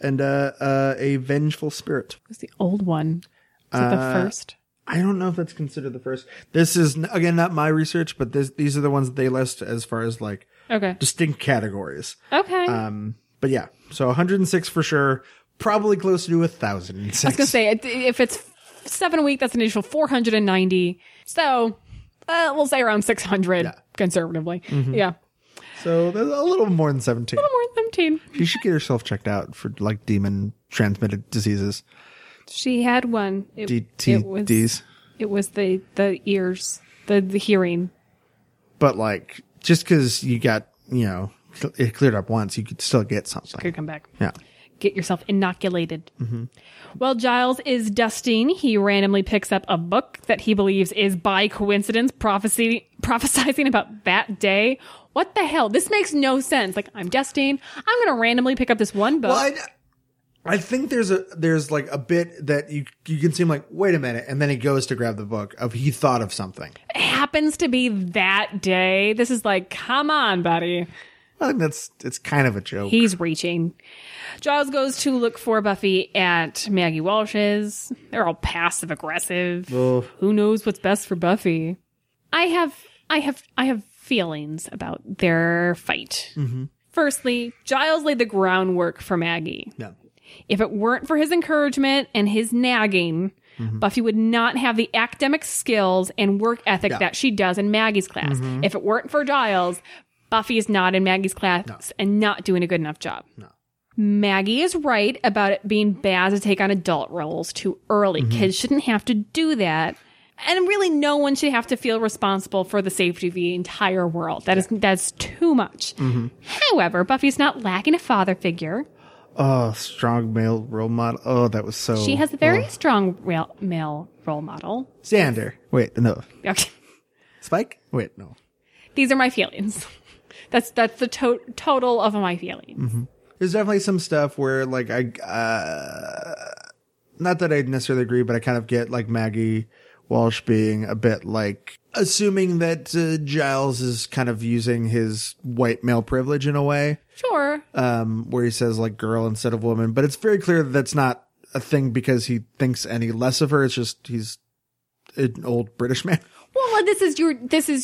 And a vengeful spirit. Who's the old one? Is it the first? I don't know if that's considered the first. This is, again, not my research, but these are the ones that they list as far as, like, distinct categories. Okay. But, yeah. So, 106 for sure. Probably close to 1,006. I was going to say, if it's 7 a week, that's an initial 490. So, we'll say around 600, conservatively. Mm-hmm. Yeah. So, that's a little more than 17. A little more than 17. She should get herself checked out for, like, demon-transmitted diseases. She had one. It was the ears, the hearing. But like, just because you got, you know, it cleared up once, you could still get something. Could come back. Yeah. Get yourself inoculated. Mm-hmm. Well, Giles is dusting. He randomly picks up a book that he believes is by coincidence prophesizing about that day. What the hell? This makes no sense. Like, I'm dusting. I'm going to randomly pick up this one book. Well, I think there's like a bit that you can seem like, wait a minute, and then he goes to grab the book of he thought of something. It happens to be that day. This is like, come on, buddy. I think it's kind of a joke. He's reaching. Giles goes to look for Buffy at Maggie Walsh's. They're all passive aggressive. Oof. Who knows what's best for Buffy? I have feelings about their fight. Mm-hmm. Firstly, Giles laid the groundwork for Maggie. Yeah. If it weren't for his encouragement and his nagging, Buffy would not have the academic skills and work ethic that she does in Maggie's class. Mm-hmm. If it weren't for Giles, Buffy is not in Maggie's class and not doing a good enough job. No. Maggie is right about it being bad to take on adult roles too early. Mm-hmm. Kids shouldn't have to do that. And really, no one should have to feel responsible for the safety of the entire world. That's too much. Mm-hmm. However, Buffy's not lacking a father figure. Oh, strong male role model. Oh, that was so... She has a very strong male role model. Xander. Wait, no. Okay. Spike? Wait, no. These are my feelings. That's the total of my feelings. Mm-hmm. There's definitely some stuff where, like, not that I necessarily agree, but I kind of get, like, Maggie Walsh being a bit, like, assuming that Giles is kind of using his white male privilege in a way. Sure. Where he says, like, girl instead of woman. But it's very clear that that's not a thing because he thinks any less of her. It's just he's an old British man. Well, this is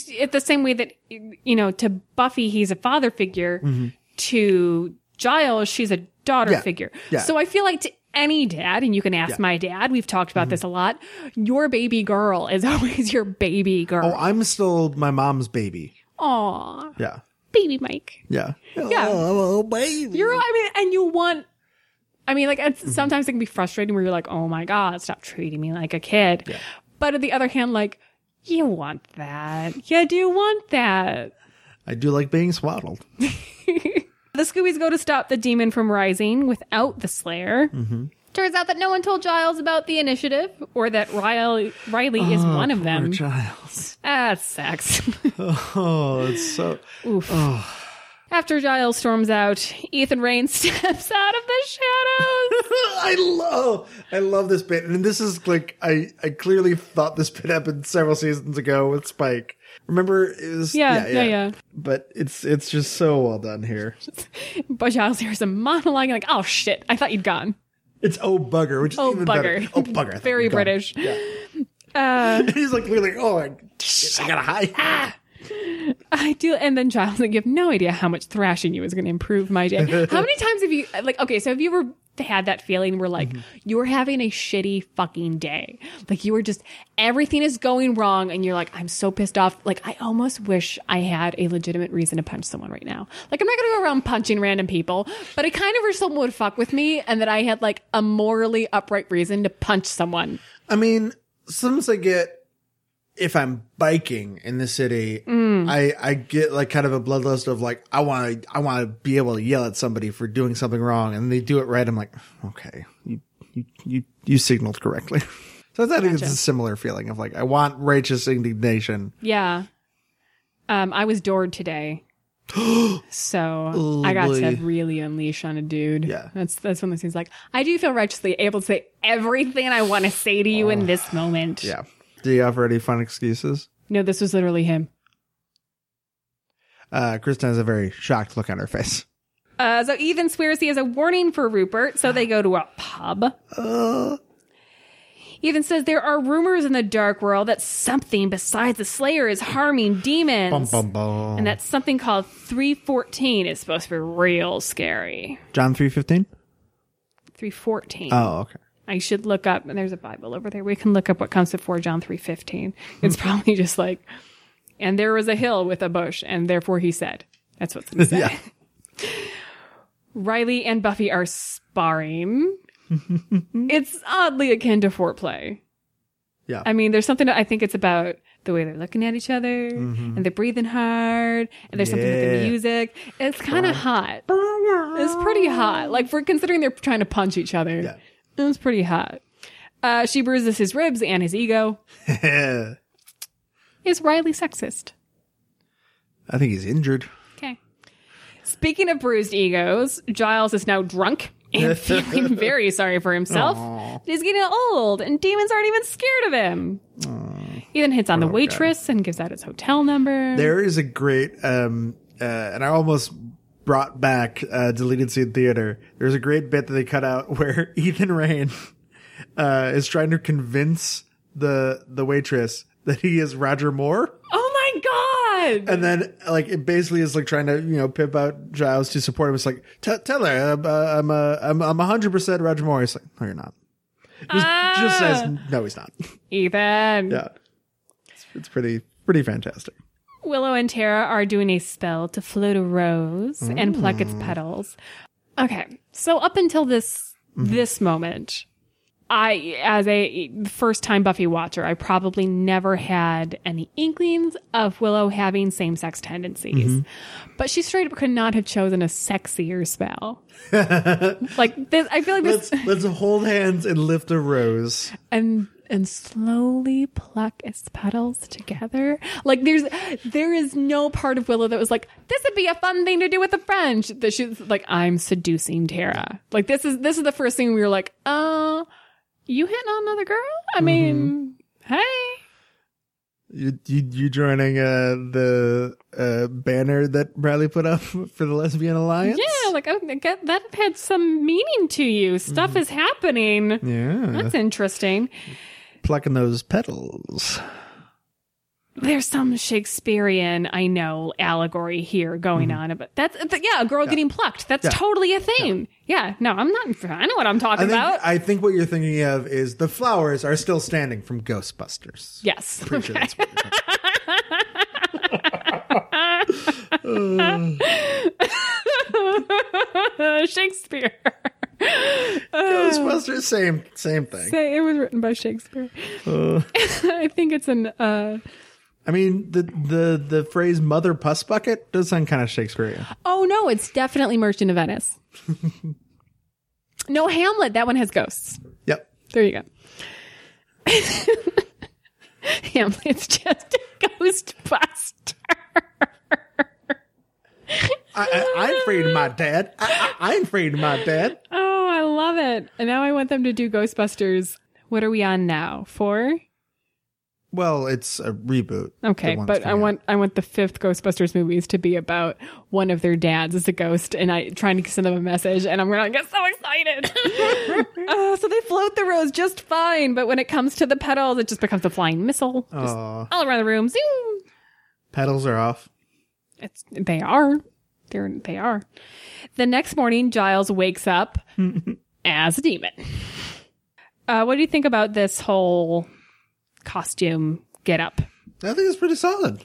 the same way that, you know, to Buffy, he's a father figure. Mm-hmm. To Giles, she's a daughter figure. Yeah. So I feel like to any dad, and you can ask my dad, we've talked about this a lot, your baby girl is always your baby girl. Oh, I'm still my mom's baby. Aw. Yeah. Baby Mike. Yeah. Yeah. Oh, baby. Sometimes it can be frustrating where you're like, oh my God, stop treating me like a kid. Yeah. But on the other hand, like, you want that. You do want that. I do like being swaddled. The Scoobies go to stop the demon from rising without the Slayer. Mm-hmm. Turns out that no one told Giles about the initiative or that Riley is one of them. Poor Giles. That sucks. Oh, it's so... Oof. Oh. After Giles storms out, Ethan Rayne steps out of the shadows. I love this bit. And this is like, I clearly thought this bit happened several seasons ago with Spike. Remember? It was, yeah. But it's just so well done here. But Giles hears a monologue like, oh shit, I thought you'd gone. It's oh bugger, which is even better. Oh bugger. Very British. Yeah. He's like clearly, I gotta hide. Ah! I do, and then Giles, like, you have no idea how much thrashing you is going to improve my day. How many times have you, like, okay, so have you ever had that feeling where, like, you were having a shitty fucking day? Like, you were just, everything is going wrong, and you're like, I'm so pissed off. Like, I almost wish I had a legitimate reason to punch someone right now. Like, I'm not going to go around punching random people, but I kind of wish someone would fuck with me, and that I had, like, a morally upright reason to punch someone. I mean, sometimes I get... If I'm biking in the city, I get like kind of a bloodlust of like, I want to be able to yell at somebody for doing something wrong, and they do it right. I'm like, okay, you signaled correctly. So I think it's a similar feeling of like, I want righteous indignation. Yeah. I was doored today. So lovely. I got to really unleash on a dude. Yeah. That's one of those things like, I do feel righteously able to say everything I want to say to you in this moment. Yeah. Do you offer any fun excuses? No, this was literally him. Kristen has a very shocked look on her face. So Ethan swears he has a warning for Rupert, so they go to a pub. Ethan says there are rumors in the dark world that something besides the Slayer is harming demons. Bum, bum, bum. And that something called 314 is supposed to be real scary. John 3:15? 3:14. Oh, okay. I should look up, and there's a Bible over there. We can look up what comes before John 3:15. It's probably just like, and there was a hill with a bush, and therefore he said. That's what's going to say. Yeah. Riley and Buffy are sparring. It's oddly akin to foreplay. Yeah. I mean, there's something, I think it's about the way they're looking at each other, and they're breathing hard, and there's something with the music. It's kind of hot. It's pretty hot. Like, for considering they're trying to punch each other. Yeah. It was pretty hot. She bruises his ribs and his ego. Is Riley sexist? I think he's injured. Okay. Speaking of bruised egos, Giles is now drunk and feeling very sorry for himself. Aww. He's getting old, and demons aren't even scared of him. Aww. Ethan hits on the waitress and gives out his hotel number. There is a great, and I almost... brought back deleted scene theater. There's a great bit that they cut out where Ethan Rayne is trying to convince the waitress that he is Roger Moore. Oh my God! And then like it basically is like trying to pimp out Giles to support him. It's like tell her I'm 100% Roger Moore. He's like, no, you're not. Just says no, he's not. Ethan. Yeah, it's pretty fantastic. Willow and Tara are doing a spell to float a rose and pluck its petals. Okay, so up until this moment, as a first-time Buffy watcher, I probably never had any inklings of Willow having same-sex tendencies. Mm-hmm. But she straight up could not have chosen a sexier spell. Like this, I feel like this. Let's hold hands and lift a rose. And slowly pluck its petals together. Like there is no part of Willow that was like, this would be a fun thing to do with a friend. That she's like, I'm seducing Tara. Like this is the first thing we were like, oh, you hitting on another girl? I mean, hey. You joining the banner that Riley put up for the Lesbian Alliance? Yeah, like I get that had some meaning to you. Stuff is happening. Yeah, that's interesting. Plucking those petals. There's some Shakespearean, I know, allegory here going on, but that's yeah, a girl getting plucked. That's totally a thing. Yeah, no, I'm not. I know what I'm talking about. I think what you're thinking of is the flowers are still standing from Ghostbusters. Yes, pretty sure that's what you're talking about. Shakespeare. Ghostbusters, same thing. It was written by Shakespeare. I think it's an. I mean, the phrase "mother puss bucket" does sound kind of Shakespearean. Oh no, it's definitely Merchant of Venice. No, Hamlet. That one has ghosts. Yep. There you go. Hamlet's just a Ghostbuster. I ain't afraid of my dad. I ain't afraid of my dad. Oh, I love it. And now I want them to do Ghostbusters. What are we on now? 4? Well, it's a reboot. Okay, but I want the 5th Ghostbusters movies to be about one of their dads is a ghost and I trying to send them a message, and I'm going to get so excited. So they float the rose just fine, but when it comes to the petals, it just becomes a flying missile. Just all around the room. Zoom. Petals are off. They are. The next morning, Giles wakes up as a demon. What do you think about this whole costume get up? I think it's pretty solid.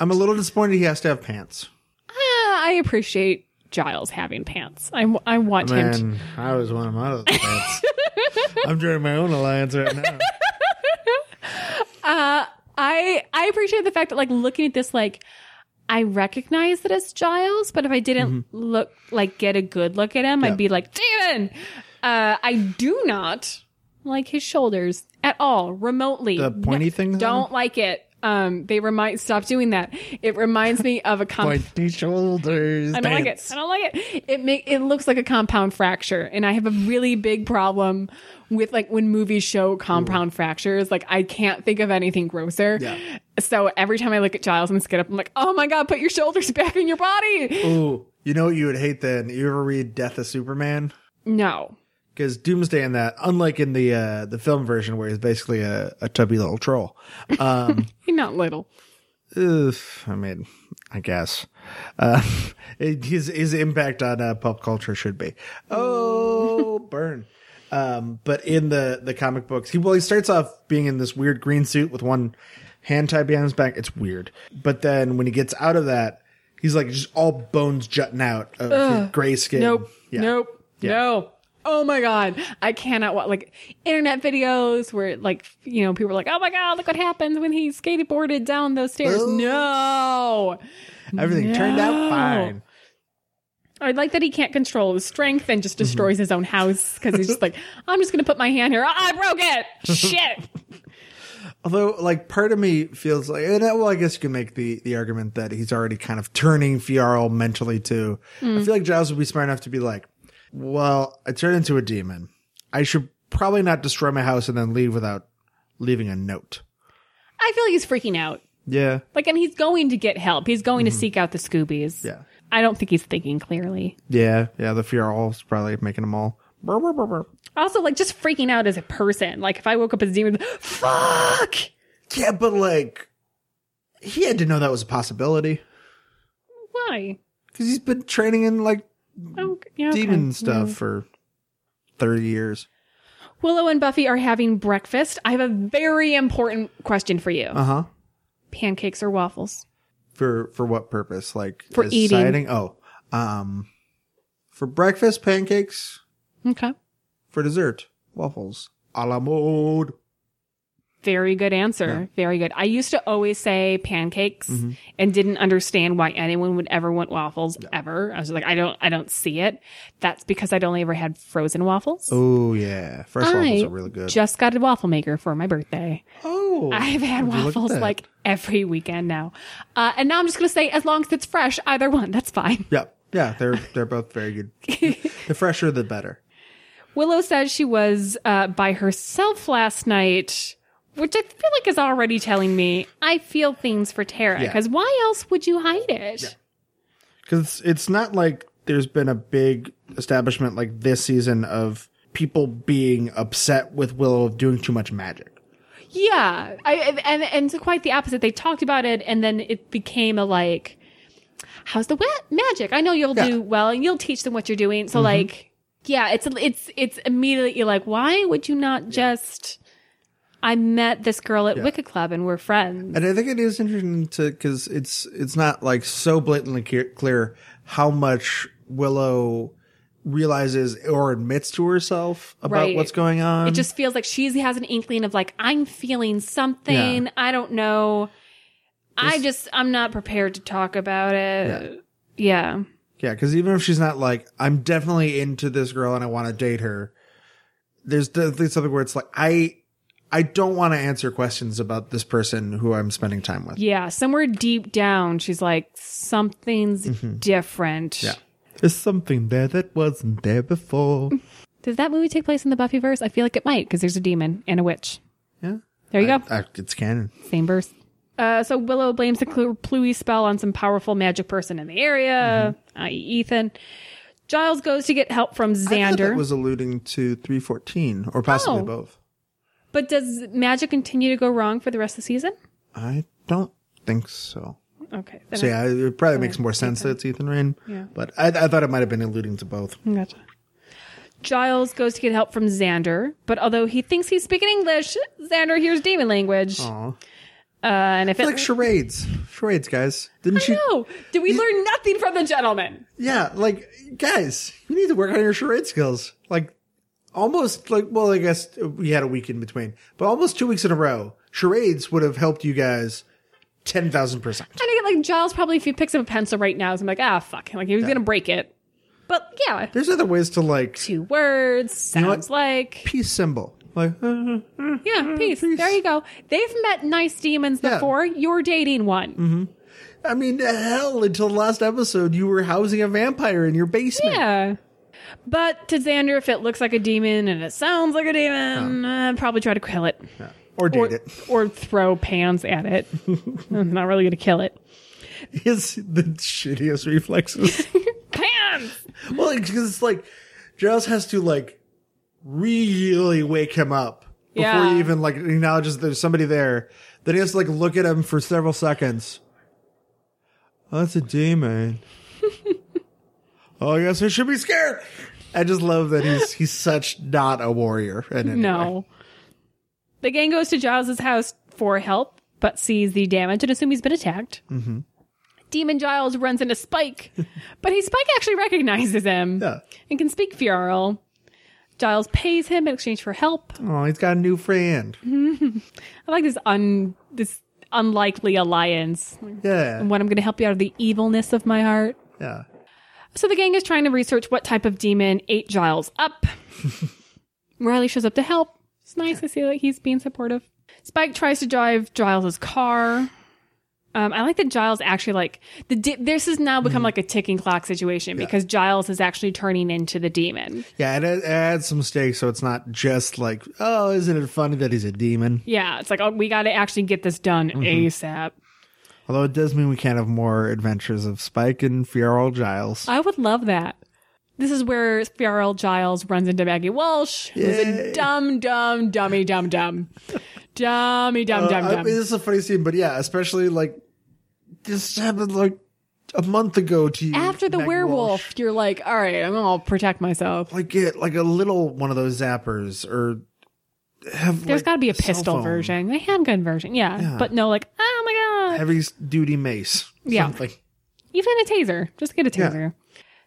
I'm a little disappointed he has to have pants. I appreciate Giles having pants. I want him to... I was one of my pants. I'm joining my own alliance right now. I appreciate the fact that, like, looking at this, like... I recognize that it's Giles, but if I didn't look, like, get a good look at him, I'd be like, demon! I do not like his shoulders at all, remotely. The pointy things? Don't like it. They remind... Stop doing that. It reminds me of a... pointy shoulders. I don't like it. It looks like a compound fracture, and I have a really big problem with, like, when movies show compound fractures. Like, I can't think of anything grosser. Yeah. So every time I look at Giles and Skid Up, I'm like, oh my God, put your shoulders back in your body. Ooh, you know what you would hate then? You ever read Death of Superman? No. Because Doomsday in that, unlike in the film version where he's basically a tubby little troll. He's not little. I mean, I guess. His impact on pop culture should be. Oh, burn. But in the comic books, he starts off being in this weird green suit with one hand tied behind his back. It's weird. But then when he gets out of that, he's like just all bones jutting out of his gray skin. Nope. Yeah. Nope. Yeah. No. Oh my God. I cannot watch like internet videos where like, you know, people are like, oh my God, look what happens when he skateboarded down those stairs. Oops. No. Everything turned out fine. I like that he can't control his strength and just destroys his own house because he's just like, I'm just going to put my hand here. Oh, I broke it. Shit. Although, like, part of me feels like, and I guess you can make the argument that he's already kind of turning Fyarl mentally to. I feel like Giles would be smart enough to be like, well, I turned into a demon. I should probably not destroy my house and then leave without leaving a note. I feel like he's freaking out. Yeah. Like, and he's going to get help. He's going to seek out the Scoobies. Yeah. I don't think he's thinking clearly. Yeah, yeah, the Fyarl's probably making them all. Burr, burr, burr, burr. Also, like, just freaking out as a person. Like, if I woke up as a demon, fuck! Yeah, but, like, he had to know that was a possibility. Why? Because he's been training in, like, demon stuff for 30 years. Willow and Buffy are having breakfast. I have a very important question for you. Uh-huh. Pancakes or waffles? For what purpose? Like for eating? Siding? Oh, for breakfast, pancakes. Okay. For dessert, waffles a la mode. Very good answer. Yeah. Very good. I used to always say pancakes and didn't understand why anyone would ever want waffles ever. I was like, I don't see it. That's because I'd only ever had frozen waffles. Oh yeah. Fresh waffles are really good. Just got a waffle maker for my birthday. Oh. I've had waffles like every weekend now. And now I'm just going to say as long as it's fresh, either one, that's fine. Yeah. Yeah. They're both very good. The fresher, the better. Willow says she was by herself last night, which I feel like is already telling me I feel things for Tara. Because why else would you hide it? Because it's not like there's been a big establishment like this season of people being upset with Willow doing too much magic. Yeah. And it's quite the opposite. They talked about it and then it became a like, how's the magic? I know you'll do well and you'll teach them what you're doing. So like, yeah, it's immediately you're like, why would you not just... I met this girl at Wicca Club and we're friends. And I think it is interesting because it's not like so blatantly clear how much Willow realizes or admits to herself about what's going on. It just feels like she has an inkling of like, I'm feeling something. Yeah. I don't know. I'm not prepared to talk about it. Yeah. Yeah. Because even if she's not like, I'm definitely into this girl and I want to date her, there's definitely something where it's like, I don't want to answer questions about this person who I'm spending time with. Yeah. Somewhere deep down, she's like, something's different. Yeah. There's something there that wasn't there before. Does that movie take place in the Buffyverse? I feel like it might because there's a demon and a witch. Yeah. There you go. It's canon. Same verse. So Willow blames the Pluie spell on some powerful magic person in the area, i.e. Ethan. Giles goes to get help from Xander. I thought that was alluding to 314 or possibly both. But does magic continue to go wrong for the rest of the season? I don't think so. Okay. So yeah, it probably makes more sense that it's Ethan Rayne. Yeah. But I thought it might have been alluding to both. Gotcha. Giles goes to get help from Xander, but although he thinks he's speaking English, Xander hears demon language. Aww. And if it's like charades. Charades, guys. Didn't you? Did we learn nothing from the gentleman? Yeah, like, guys, you need to work on your charade skills. Like, almost like, well, I guess we had a week in between, but almost 2 weeks in a row, charades would have helped you guys 10,000%. And I get like Giles probably, if he picks up a pencil right now, I'm like, fuck. Like he was going to break it. But yeah. There's other ways to like. 2 words, sounds like. Peace symbol. Like. Yeah, peace. There you go. They've met nice demons before. You're dating one. Mm-hmm. I mean, hell, until the last episode, you were housing a vampire in your basement. Yeah. But to Xander, if it looks like a demon and it sounds like a demon, probably try to kill it. Yeah. Or date it. Or throw pans at it. I'm not really going to kill it. It's the shittiest reflexes. Pans! Well, because it's like, Giles has to like really wake him up before he even like acknowledges there's somebody there. Then he has to like look at him for several seconds. Oh, that's a demon. Oh, I guess I should be scared. I just love that he's such not a warrior. In any way. The gang goes to Giles' house for help, but sees the damage and assume he's been attacked. Mm-hmm. Demon Giles runs into Spike, but Spike actually recognizes him and can speak Fyarl. Giles pays him in exchange for help. Oh, he's got a new friend. I like this this unlikely alliance. Yeah. And what I'm going to help you out of the evilness of my heart. Yeah. So the gang is trying to research what type of demon ate Giles up. Riley shows up to help. It's nice to see that he's being supportive. Spike tries to drive Giles' car. I like that Giles actually like... this has now become like a ticking clock situation because Giles is actually turning into the demon. Yeah, and it adds some stakes so it's not just like, oh, isn't it funny that he's a demon? Yeah, it's like, oh, we got to actually get this done ASAP. Although it does mean we can't have more adventures of Spike and Fyarl Giles. I would love that. This is where Fyarl Giles runs into Maggie Walsh, who's a dumb. Dummy, dumb. This is a funny scene, but yeah, especially like, this happened like a month ago to you. After the Maggie werewolf, Walsh. You're like, all right, I'm going to protect myself. Like get like a little one of those zappers or... There's like, got to be a pistol version, a handgun version, but no, like oh my god, heavy duty mace, something. Even a taser. Just get a taser.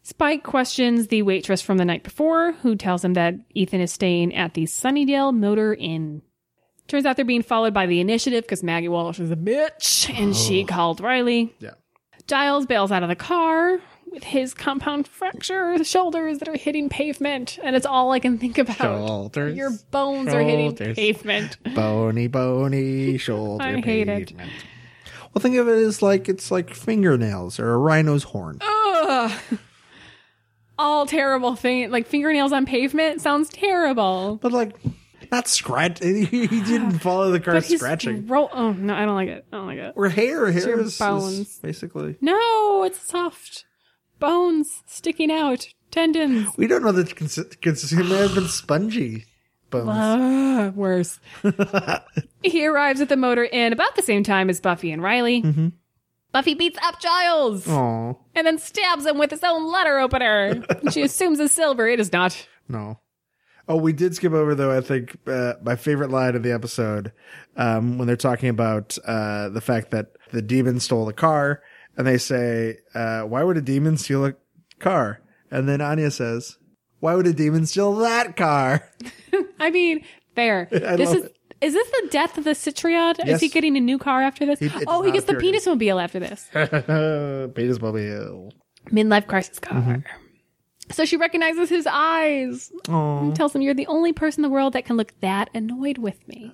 Spike questions the waitress from the night before, who tells him that Ethan is staying at the Sunnydale Motor Inn. Turns out they're being followed by the Initiative because Maggie Walsh is a bitch, and she called Riley. Yeah. Giles bails out of the car with his compound fracture shoulders that are hitting pavement, and it's all I can think about. Shoulders. Your bones are hitting pavement. Bony shoulder. I hate pavement. It. Well, think of it as like it's like fingernails or a rhino's horn. Ugh. All terrible things. Like fingernails on pavement sounds terrible. But like not scratch. He didn't follow the car but scratching. Oh no, I don't like it. Or hair. Hair is bones, basically. No, it's soft bones sticking out, tendons. We don't know that it may have been spongy bones. Worse. He arrives at the Motor Inn about the same time as Buffy and Riley. Mm-hmm. Buffy beats up Giles. Aww. And then stabs him with his own letter opener. She assumes it's silver. It is not. No. Oh, we did skip over, though, I think, my favorite line of the episode, when they're talking about the fact that the demon stole the car, and they say, why would a demon steal a car? And then Anya says, why would a demon steal that car? I mean, fair. Is this the death of the Citriod? Yes. Is he getting a new car after this? He gets the penismobile after this. Penismobile. Midlife crisis car. Mm-hmm. So she recognizes his eyes. Aww. And tells him, you're the only person in the world that can look that annoyed with me.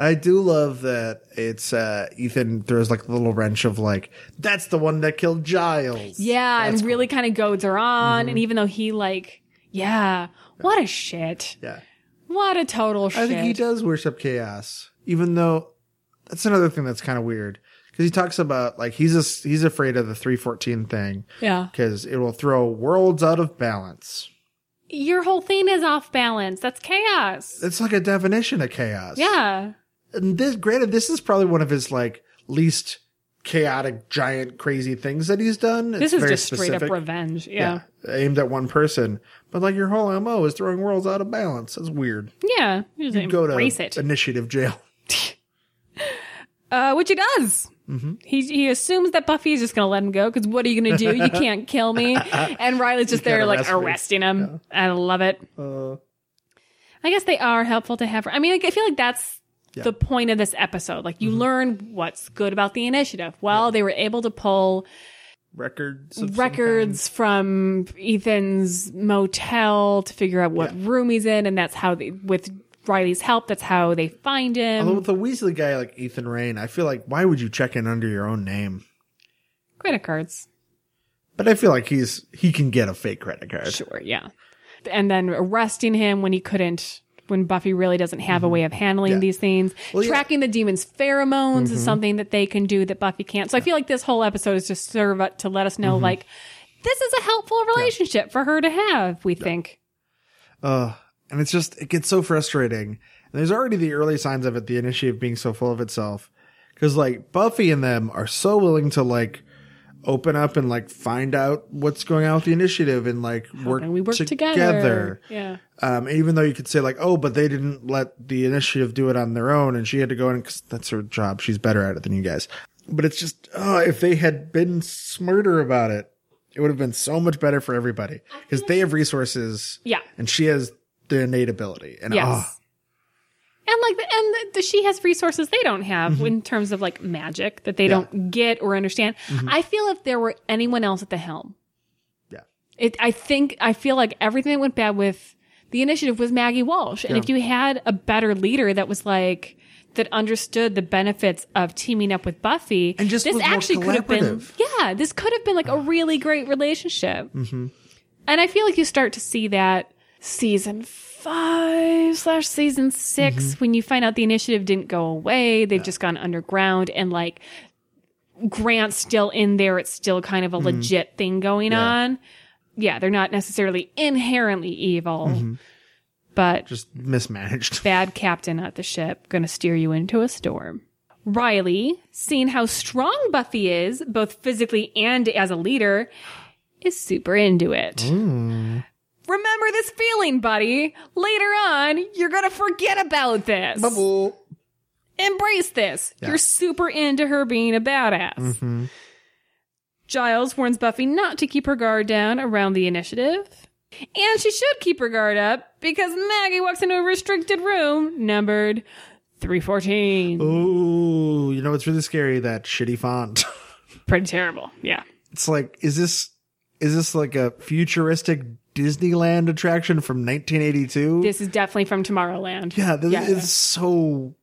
I do love that it's Ethan throws like a little wrench of like, that's the one that killed Giles. Yeah, that's really kind of goads her on. Mm-hmm. And even though he like, what a shit. Yeah. What a total shit. I think he does worship chaos, even though that's another thing that's kind of weird. Because he talks about, like, he's afraid of the 314 thing. Yeah. Because it will throw worlds out of balance. Your whole thing is off balance. That's chaos. It's like a definition of chaos. Yeah. And this is probably one of his, like, least chaotic, giant, crazy things that he's done. This is just straight up revenge. Yeah. Aimed at one person. But, like, your whole MO is throwing worlds out of balance. That's weird. Yeah. You go to Initiative jail. Which he does. Mm-hmm. He assumes that Buffy's just going to let him go because what are you going to do? You can't kill me. And Riley's just there like arresting him. Yeah. I love it. I guess they are helpful to have her. I mean, I feel like that's the point of this episode. Like you learn what's good about the Initiative. Well, they were able to pull records from Ethan's motel to figure out what room he's in. And that's how they, with Riley's help, that's how they find him. Although with a Weasley guy like Ethan Rayne, I feel like, why would you check in under your own name? Credit cards. But I feel like he can get a fake credit card. Sure, yeah. And then arresting him when he couldn't, when Buffy really doesn't have a way of handling these things. Well, tracking the demon's pheromones is something that they can do that Buffy can't. So I feel like this whole episode is just serve up to let us know, like, this is a helpful relationship for her to have, we think. And it's just, it gets so frustrating. And there's already the early signs of it, the Initiative being so full of itself. Because, like, Buffy and them are so willing to, like, open up and, like, find out what's going on with the Initiative and, like, work together. Yeah. Even though you could say, like, oh, but they didn't let the Initiative do it on their own. And she had to go in because that's her job. She's better at it than you guys. But it's just, if they had been smarter about it, it would have been so much better for everybody. Because they have resources. Yeah. And she has the innate ability. And she has resources they don't have in terms of like magic that they don't get or understand. Mm-hmm. I feel if there were anyone else at the helm, I feel like everything that went bad with the Initiative was Maggie Walsh. And if you had a better leader that was like, that understood the benefits of teaming up with Buffy, and just this actually could have been, this could have been like a really great relationship. Mm-hmm. And I feel like you start to see that season 5/6, when you find out the Initiative didn't go away, they've just gone underground, and like Grant's still in there, it's still kind of a legit thing going on. Yeah, they're not necessarily inherently evil, but just mismanaged. Bad captain at the ship, gonna steer you into a storm. Riley, seeing how strong Buffy is, both physically and as a leader, is super into it. Mm. Remember this feeling, buddy. Later on, you're going to forget about this. Bubble. Embrace this. Yeah. You're super into her being a badass. Mm-hmm. Giles warns Buffy not to keep her guard down around the Initiative. And she should keep her guard up because Maggie walks into a restricted room numbered 314. Ooh, you know, it's really scary, that shitty font. Pretty terrible, yeah. It's like, is this like a futuristic Disneyland attraction from 1982? This is definitely from Tomorrowland. Yeah, it's so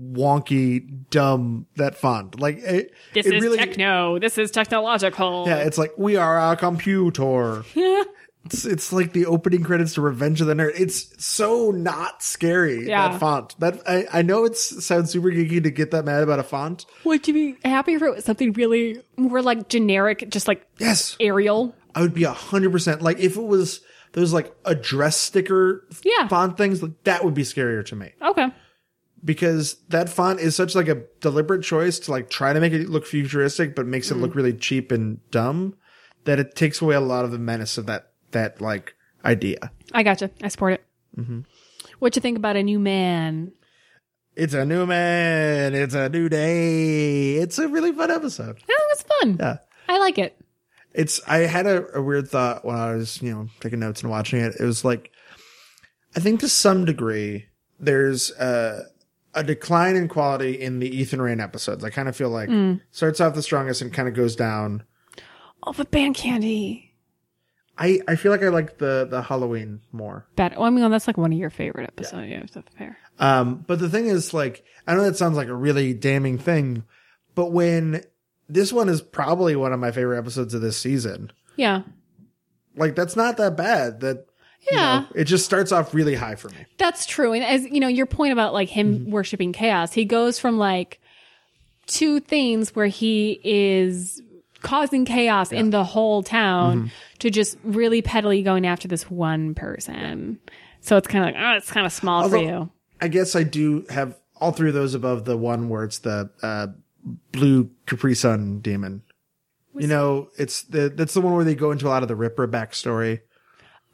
wonky, dumb, that font. Like, this is really techno. This is technological. Yeah, it's like, we are a computer. Yeah. It's like the opening credits to Revenge of the Nerd. It's so not scary, that font. That I know it sounds super geeky to get that mad about a font. Would you be happy if it was something really more like generic, just like Arial? I would be 100%. Like, if it was those like address sticker font things, like, that would be scarier to me. Okay. Because that font is such like a deliberate choice to like try to make it look futuristic, but makes it look really cheap and dumb, that it takes away a lot of the menace of that like idea. I gotcha. I support it. Mm-hmm. What you think about A New Man? It's a new man. It's a new day. It's a really fun episode. Oh, it's fun. Yeah, I like it. I had a weird thought when I was, taking notes and watching it. It was like, I think to some degree, there's a decline in quality in the Ethan Rayne episodes. I kind of feel like starts off the strongest and kind of goes down. Oh, but Band Candy. I feel like I like the Halloween more. Well, I mean, that's like one of your favorite episodes. Yeah, that's fair. But the thing is, like, I know that sounds like a really damning thing, but when... This one is probably one of my favorite episodes of this season. Yeah. Like, that's not that bad. That, it just starts off really high for me. That's true. And as, your point about, like, him worshiping chaos, he goes from, like, two things where he is causing chaos in the whole town to just really pettily going after this one person. So it's kind of like, it's kind of small for you. I guess I do have all three of those above the one where it's the... blue Capri Sun demon. That's the one where they go into a lot of the Ripper backstory.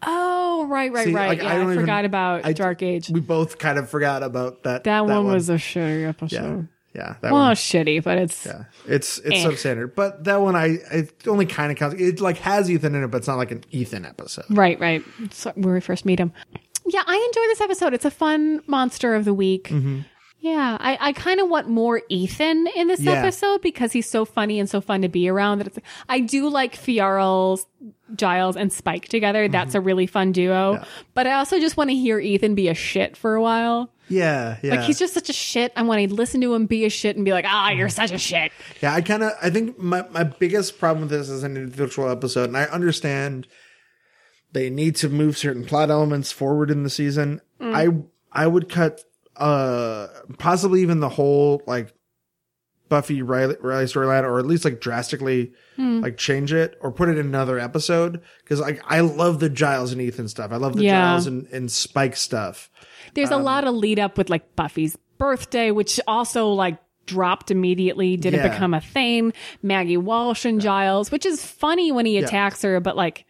Oh, right. See, right. Like, yeah, I forgot about Dark Age. We both kind of forgot about that. That one was a shitty episode. Yeah, that one. Well, shitty, but it's... Yeah, it's substandard. But that one, it only kind of counts. It, like, has Ethan in it, but it's not like an Ethan episode. Right. So, where we first meet him. Yeah, I enjoy this episode. It's a fun monster of the week. Mm-hmm. Yeah, I kind of want more Ethan in this episode because he's so funny and so fun to be around. That it's, I do like Fyarl, Giles, and Spike together. That's a really fun duo. Yeah. But I also just want to hear Ethan be a shit for a while. Yeah. Like, he's just such a shit. I want to listen to him be a shit and be like, you're such a shit. Yeah, I think my biggest problem with this is an individual episode, and I understand they need to move certain plot elements forward in the season. I would cut... possibly even the whole like Buffy Riley storyline, or at least like drastically like change it or put it in another episode, because like I love the Giles and Ethan stuff. I love the Giles and Spike stuff. There's a lot of lead up with like Buffy's birthday, which also like dropped immediately, didn't become a thing. Maggie Walsh and Giles, which is funny when he attacks her, but like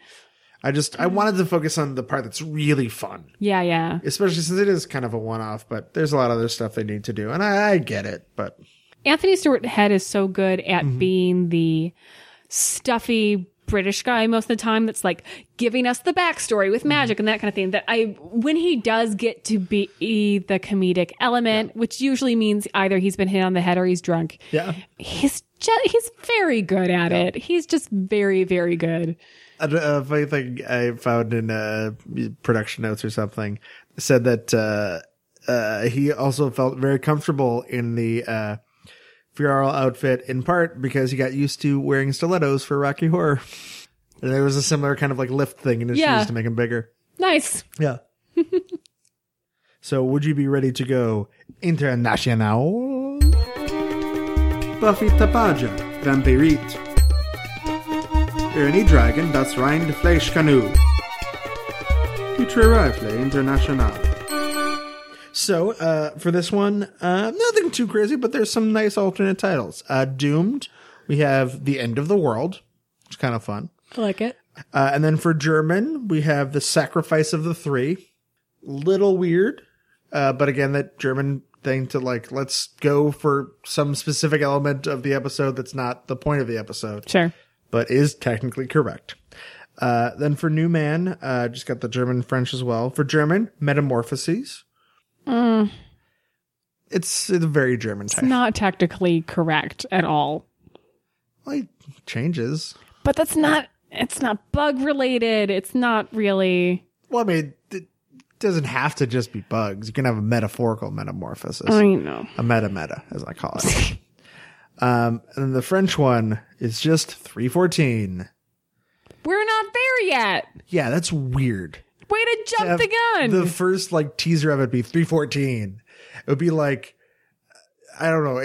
I wanted to focus on the part that's really fun. Yeah. Especially since it is kind of a one-off, but there's a lot of other stuff they need to do, and I get it, but... Anthony Stewart Head is so good at being the stuffy British guy most of the time that's, like, giving us the backstory with magic and that kind of thing, that when he does get to be the comedic element, which usually means either he's been hit on the head or he's drunk, he's very good at it. He's just very, very good. A funny thing I found in production notes or something said that he also felt very comfortable in the Fyarl outfit, in part because he got used to wearing stilettos for Rocky Horror. And there was a similar kind of like lift thing in his shoes to make him bigger. Nice. Yeah. So would you be ready to go international? Buffy Tapaja, Vampirit. Any dragon that's rein the flesh canoe. International. So, for this one, nothing too crazy, but there's some nice alternate titles. Doomed, we have The End of the World, which is kind of fun. I like it. And then for German, we have The Sacrifice of the Three. Little weird, but again, that German thing to like, let's go for some specific element of the episode that's not the point of the episode. Sure. but is technically correct. Then for New Man, just got the German and French as well. For German, Metamorphoses. It's a very German title. It's not technically correct at all. Well, it changes. But that's not... It's not bug related. It's not really... Well, I mean, it doesn't have to just be bugs. You can have a metaphorical metamorphosis. I know. A meta-meta, as I call it. And then the French one is just 314. We're not there yet. Yeah, that's weird. Way to jump the gun. The first teaser of it be 314. It would be like, I don't know,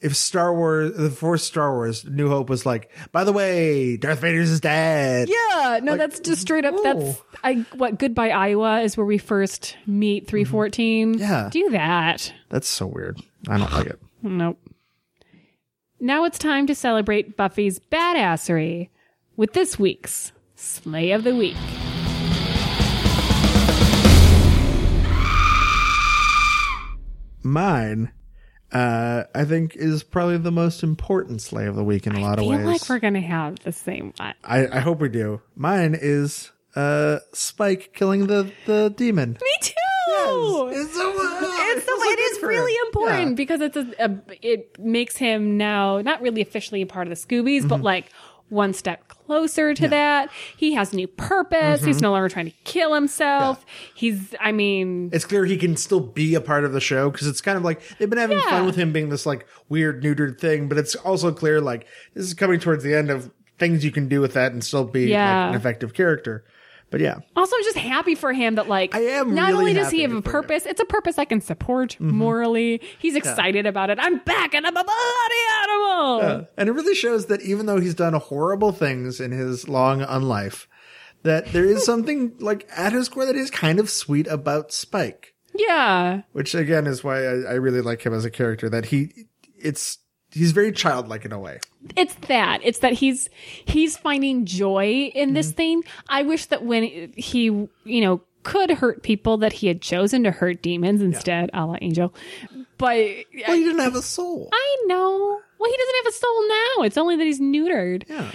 if Star Wars, the first Star Wars, New Hope was like, by the way, Darth Vader's is dead. Yeah, no, that's just straight up. Whoa. That's Goodbye, Iowa is where we first meet 314. Yeah, do that. That's so weird. I don't like it. Nope. Now it's time to celebrate Buffy's badassery with this week's Slay of the Week. Mine, I think, is probably the most important Slay of the Week in a lot of ways. I feel like we're going to have the same one. I hope we do. Mine is Spike killing the demon. Me too! Yes. It is really important because it's it makes him now not really officially a part of the Scoobies, but one step closer to that. He has a new purpose. He's no longer trying to kill himself. Yeah. It's clear he can still be a part of the show because it's kind of like they've been having fun with him being this weird, neutered thing. But it's also clear this is coming towards the end of things you can do with that and still be an effective character. But yeah. Also, I'm just happy for him that not only does he have a purpose, it's a purpose I can support morally. He's excited about it. I'm back and I'm a bloody animal. Yeah. And it really shows that even though he's done horrible things in his long unlife, that there is something at his core that is kind of sweet about Spike. Yeah. Which again is why I really like him as a character, that he's very childlike in a way. It's that he's finding joy in this thing. I wish that when he, could hurt people, that he had chosen to hurt demons instead, a la Angel. But he didn't have a soul. I know. Well, he doesn't have a soul now. It's only that he's neutered. Yeah.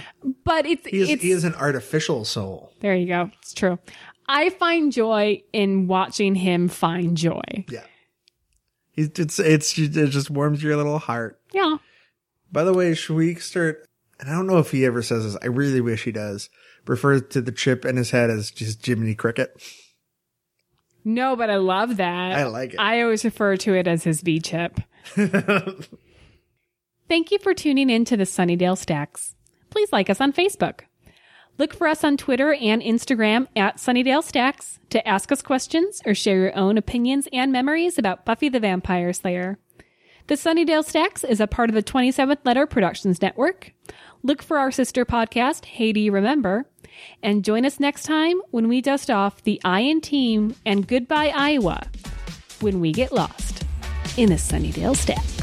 But he is an artificial soul. There you go. It's true. I find joy in watching him find joy. Yeah. It just warms your little heart. Yeah. By the way, should we start, and I don't know if he ever says this, I really wish he does, refers to the chip in his head as just Jiminy Cricket? No, but I love that. I like it. I always refer to it as his V-chip. Thank you for tuning in to the Sunnydale Stacks. Please like us on Facebook. Look for us on Twitter and Instagram @SunnydaleStacks to ask us questions or share your own opinions and memories about Buffy the Vampire Slayer. The Sunnydale Stacks is a part of the 27th Letter Productions Network. Look for our sister podcast, Hey, Do You Remember? And join us next time when we dust off the Iron Team and Goodbye, Iowa, when we get lost in the Sunnydale Stacks.